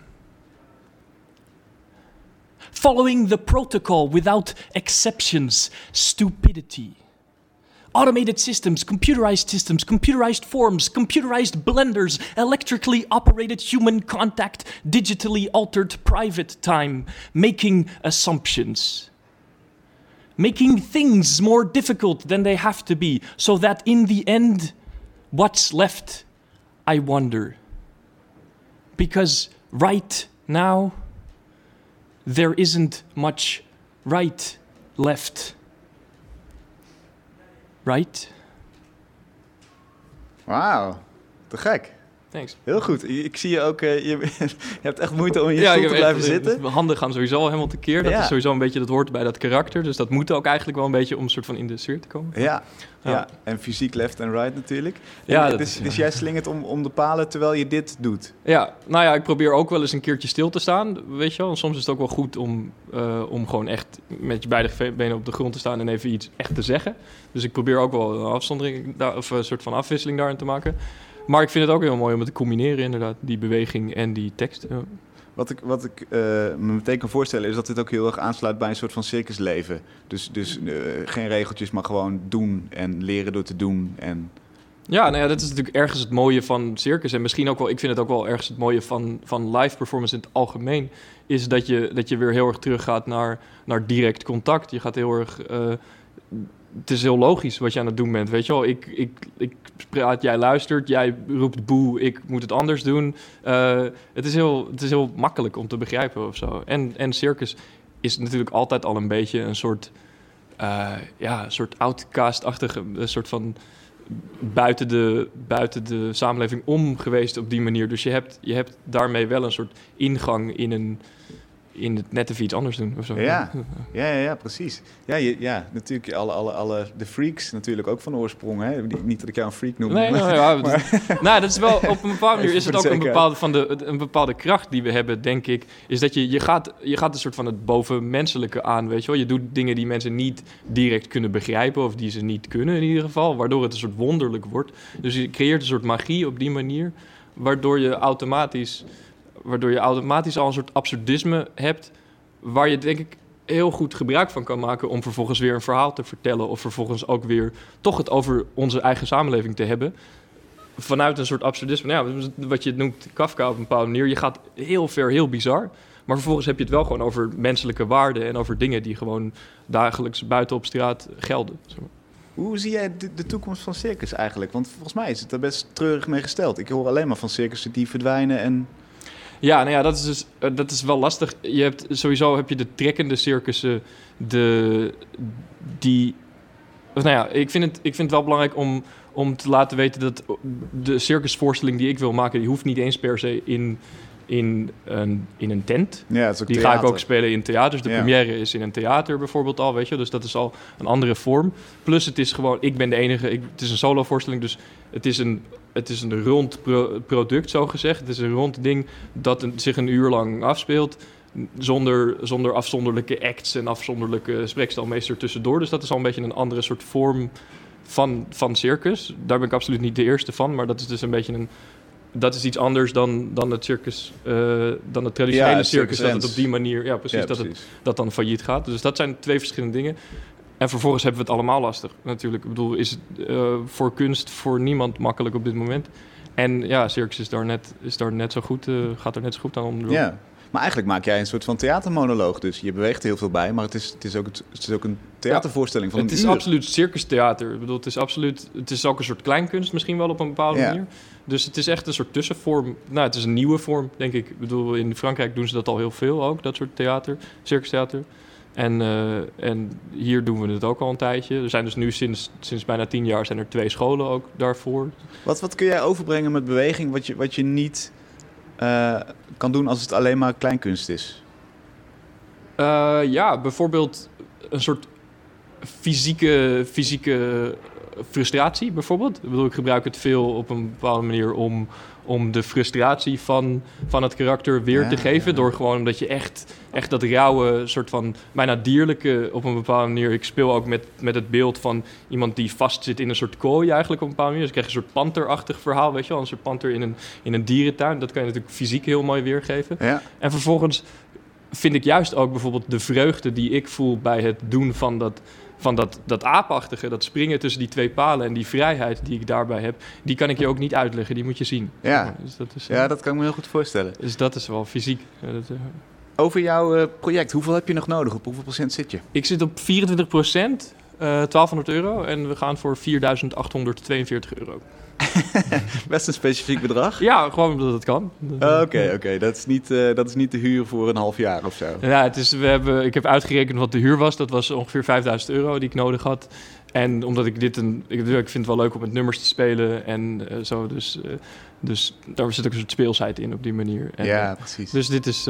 Following the protocol without exceptions, stupidity. Automated systems, computerized forms, computerized blenders, electrically operated human contact, digitally altered private time, making assumptions. Making things more difficult than they have to be, so that in the end, what's left, I wonder. Because right now, there isn't much right left. Right? Wauw, te gek. Thanks. Heel goed. Ik zie je ook, je hebt echt moeite om in je stoel te blijven zitten. Mijn handen gaan sowieso al helemaal tekeer. Dat is sowieso een beetje, dat hoort bij dat karakter. Dus dat moet ook eigenlijk wel een beetje om een soort van in de sfeer te komen. Ja. En fysiek left en right natuurlijk. Dus jij slingert om de palen terwijl je dit doet. Ja, nou ja, ik probeer ook wel eens een keertje stil te staan, weet je wel. Soms is het ook wel goed om gewoon echt met je beide benen op de grond te staan en even iets echt te zeggen. Dus ik probeer ook wel een afzondering, of een soort van afwisseling daarin te maken. Maar ik vind het ook heel mooi om het te combineren, inderdaad, die beweging en die tekst. Wat ik me meteen kan voorstellen is dat dit ook heel erg aansluit bij een soort van circusleven. Dus geen regeltjes, maar gewoon doen en leren door te doen. En... Ja, nou ja, dat is natuurlijk ergens het mooie van circus. En misschien ook wel, ik vind het ook wel ergens het mooie van live performance in het algemeen. Is dat je weer heel erg teruggaat naar direct contact. Je gaat heel erg... Het is heel logisch wat je aan het doen bent, weet je wel. Ik praat, jij luistert, jij roept boe, ik moet het anders doen. Het is heel makkelijk om te begrijpen of zo. En circus is natuurlijk altijd al een beetje een soort... soort outcast-achtige, een soort van buiten de samenleving om geweest op die manier. Dus je hebt daarmee wel een soort ingang in het net even iets anders doen of zo. Ja, precies. Ja, natuurlijk alle de freaks natuurlijk ook van oorsprong. Hè? Niet dat ik jou een freak noem. Nee, maar dat is wel op een bepaalde manier is het ook een bepaalde kracht die we hebben, denk ik. Is dat je gaat een soort van het bovenmenselijke aan, weet je wel. Je doet dingen die mensen niet direct kunnen begrijpen of die ze niet kunnen in ieder geval, waardoor het een soort wonderlijk wordt. Dus je creëert een soort magie op die manier, waardoor je automatisch al een soort absurdisme hebt, waar je denk ik heel goed gebruik van kan maken om vervolgens weer een verhaal te vertellen of vervolgens ook weer toch het over onze eigen samenleving te hebben. Vanuit een soort absurdisme, wat je noemt Kafka op een bepaalde manier. Je gaat heel ver, heel bizar, maar vervolgens heb je het wel gewoon over menselijke waarden en over dingen die gewoon dagelijks buiten op straat gelden. Zeg maar. Hoe zie jij de toekomst van circus eigenlijk? Want volgens mij is het er best treurig mee gesteld. Ik hoor alleen maar van circussen die verdwijnen en... Ja, nou ja, dat is wel lastig. Sowieso heb je de trekkende circussen, ik vind het wel belangrijk om te laten weten dat de circusvoorstelling die ik wil maken, die hoeft niet eens per se in een tent. Ja, dat is ook die theater. Ga ik ook spelen in theaters. De première is in een theater bijvoorbeeld al, weet je. Dus dat is al een andere vorm. Plus het is gewoon, ik ben de enige, het is een solovoorstelling, dus het is een rond product, zo gezegd. Het is een rond ding dat zich een uur lang afspeelt, zonder afzonderlijke acts en afzonderlijke spreekstelmeester tussendoor. Dus dat is al een beetje een andere soort vorm van circus. Daar ben ik absoluut niet de eerste van, maar dat is dus een beetje een... Dat is iets anders dan het circus, dan het traditionele circus. Dat het op die manier, precies. Dat dan failliet gaat. Dus dat zijn twee verschillende dingen. En vervolgens hebben we het allemaal lastig, natuurlijk. Ik bedoel, is het voor kunst voor niemand makkelijk op dit moment. En ja, circus is daar net zo goed, gaat er net zo goed aan onderdoor. Ja, maar eigenlijk maak jij een soort van theatermonoloog. Dus je beweegt heel veel bij, maar het is ook een theatervoorstelling van een uur. Het is absoluut circustheater. Ik bedoel, het is ook een soort kleinkunst misschien wel op een bepaalde manier. Dus het is echt een soort tussenvorm. Nou, het is een nieuwe vorm, denk ik. Ik bedoel, in Frankrijk doen ze dat al heel veel ook, dat soort theater, circustheater. En hier doen we het ook al een tijdje. Er zijn dus nu sinds bijna 10 jaar zijn er 2 scholen ook daarvoor. Wat kun jij overbrengen met beweging wat je niet kan doen als het alleen maar kleinkunst is? Bijvoorbeeld een soort fysieke frustratie bijvoorbeeld. Ik bedoel, ik gebruik het veel op een bepaalde manier om de frustratie van het karakter weer te geven. Ja. Door gewoon omdat je echt dat rauwe, soort van bijna dierlijke op een bepaalde manier. Ik speel ook met het beeld van iemand die vastzit in een soort kooi eigenlijk op een bepaalde manier. Dus ik krijg een soort panterachtig verhaal, weet je wel. Een soort panter in een dierentuin. Dat kan je natuurlijk fysiek heel mooi weergeven. Ja. En vervolgens vind ik juist ook bijvoorbeeld de vreugde die ik voel bij het doen van dat aapachtige, dat springen tussen die twee palen en die vrijheid die ik daarbij heb, die kan ik je ook niet uitleggen, die moet je zien. Ja, dus dat is, ja, dat kan ik me heel goed voorstellen. Dus dat is wel fysiek. Over jouw project, hoeveel heb je nog nodig? Op hoeveel procent zit je? Ik zit op 24%, €1.200 en we gaan voor €4.842. Best een specifiek bedrag. Ja, gewoon omdat het kan. Oké. Dat is niet de huur voor een half jaar of zo. Ja, ik heb uitgerekend wat de huur was. Dat was ongeveer €5.000 die ik nodig had. En omdat ik vind het wel leuk om met nummers te spelen en zo. Dus daar zit ook een soort speelsheid in op die manier. En, ja, precies. Dus dit is,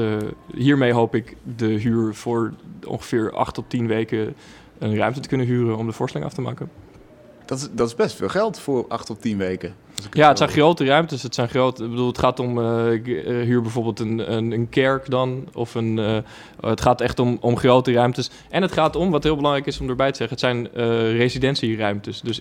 hiermee hoop ik de huur voor ongeveer 8 tot 10 weken een ruimte te kunnen huren om de voorstelling af te maken. Dat is best veel geld voor 8 tot 10 weken. Ja, het zijn grote ruimtes. Het zijn groot. Ik bedoel, het gaat om huur bijvoorbeeld een kerk dan. Of het gaat echt om grote ruimtes. En het gaat om, wat heel belangrijk is om erbij te zeggen, het zijn residentieruimtes. Dus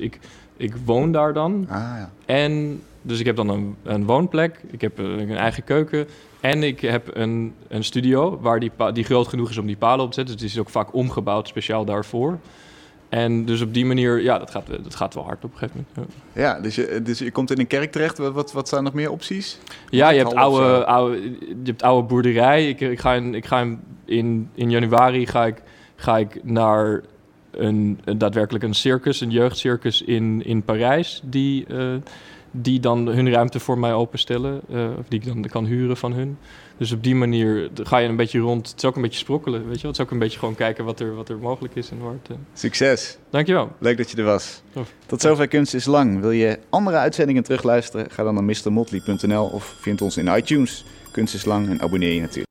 ik woon daar dan. Ah, ja. En dus ik heb dan een woonplek. Ik heb een eigen keuken. En ik heb een studio waar die groot genoeg is om die palen op te zetten. Dus die is ook vaak omgebouwd speciaal daarvoor. En dus op die manier, ja, dat gaat wel hard op een gegeven moment. Ja, dus je komt in een kerk terecht. Wat zijn nog meer opties? Ja, je hebt oude boerderij. Ik ga in januari ga ik naar daadwerkelijk een circus, een jeugdcircus in Parijs. Die dan hun ruimte voor mij openstellen. Of die ik dan kan huren van hun. Dus op die manier ga je een beetje rond. Het is ook een beetje sprokkelen, weet je wel. Het is ook een beetje gewoon kijken wat er mogelijk is en wordt. Succes. Dankjewel. Leuk dat je er was. Tof. Tot zover Kunst is Lang. Wil je andere uitzendingen terugluisteren? Ga dan naar MrMotley.nl of vind ons in iTunes. Kunst is Lang en abonneer je natuurlijk.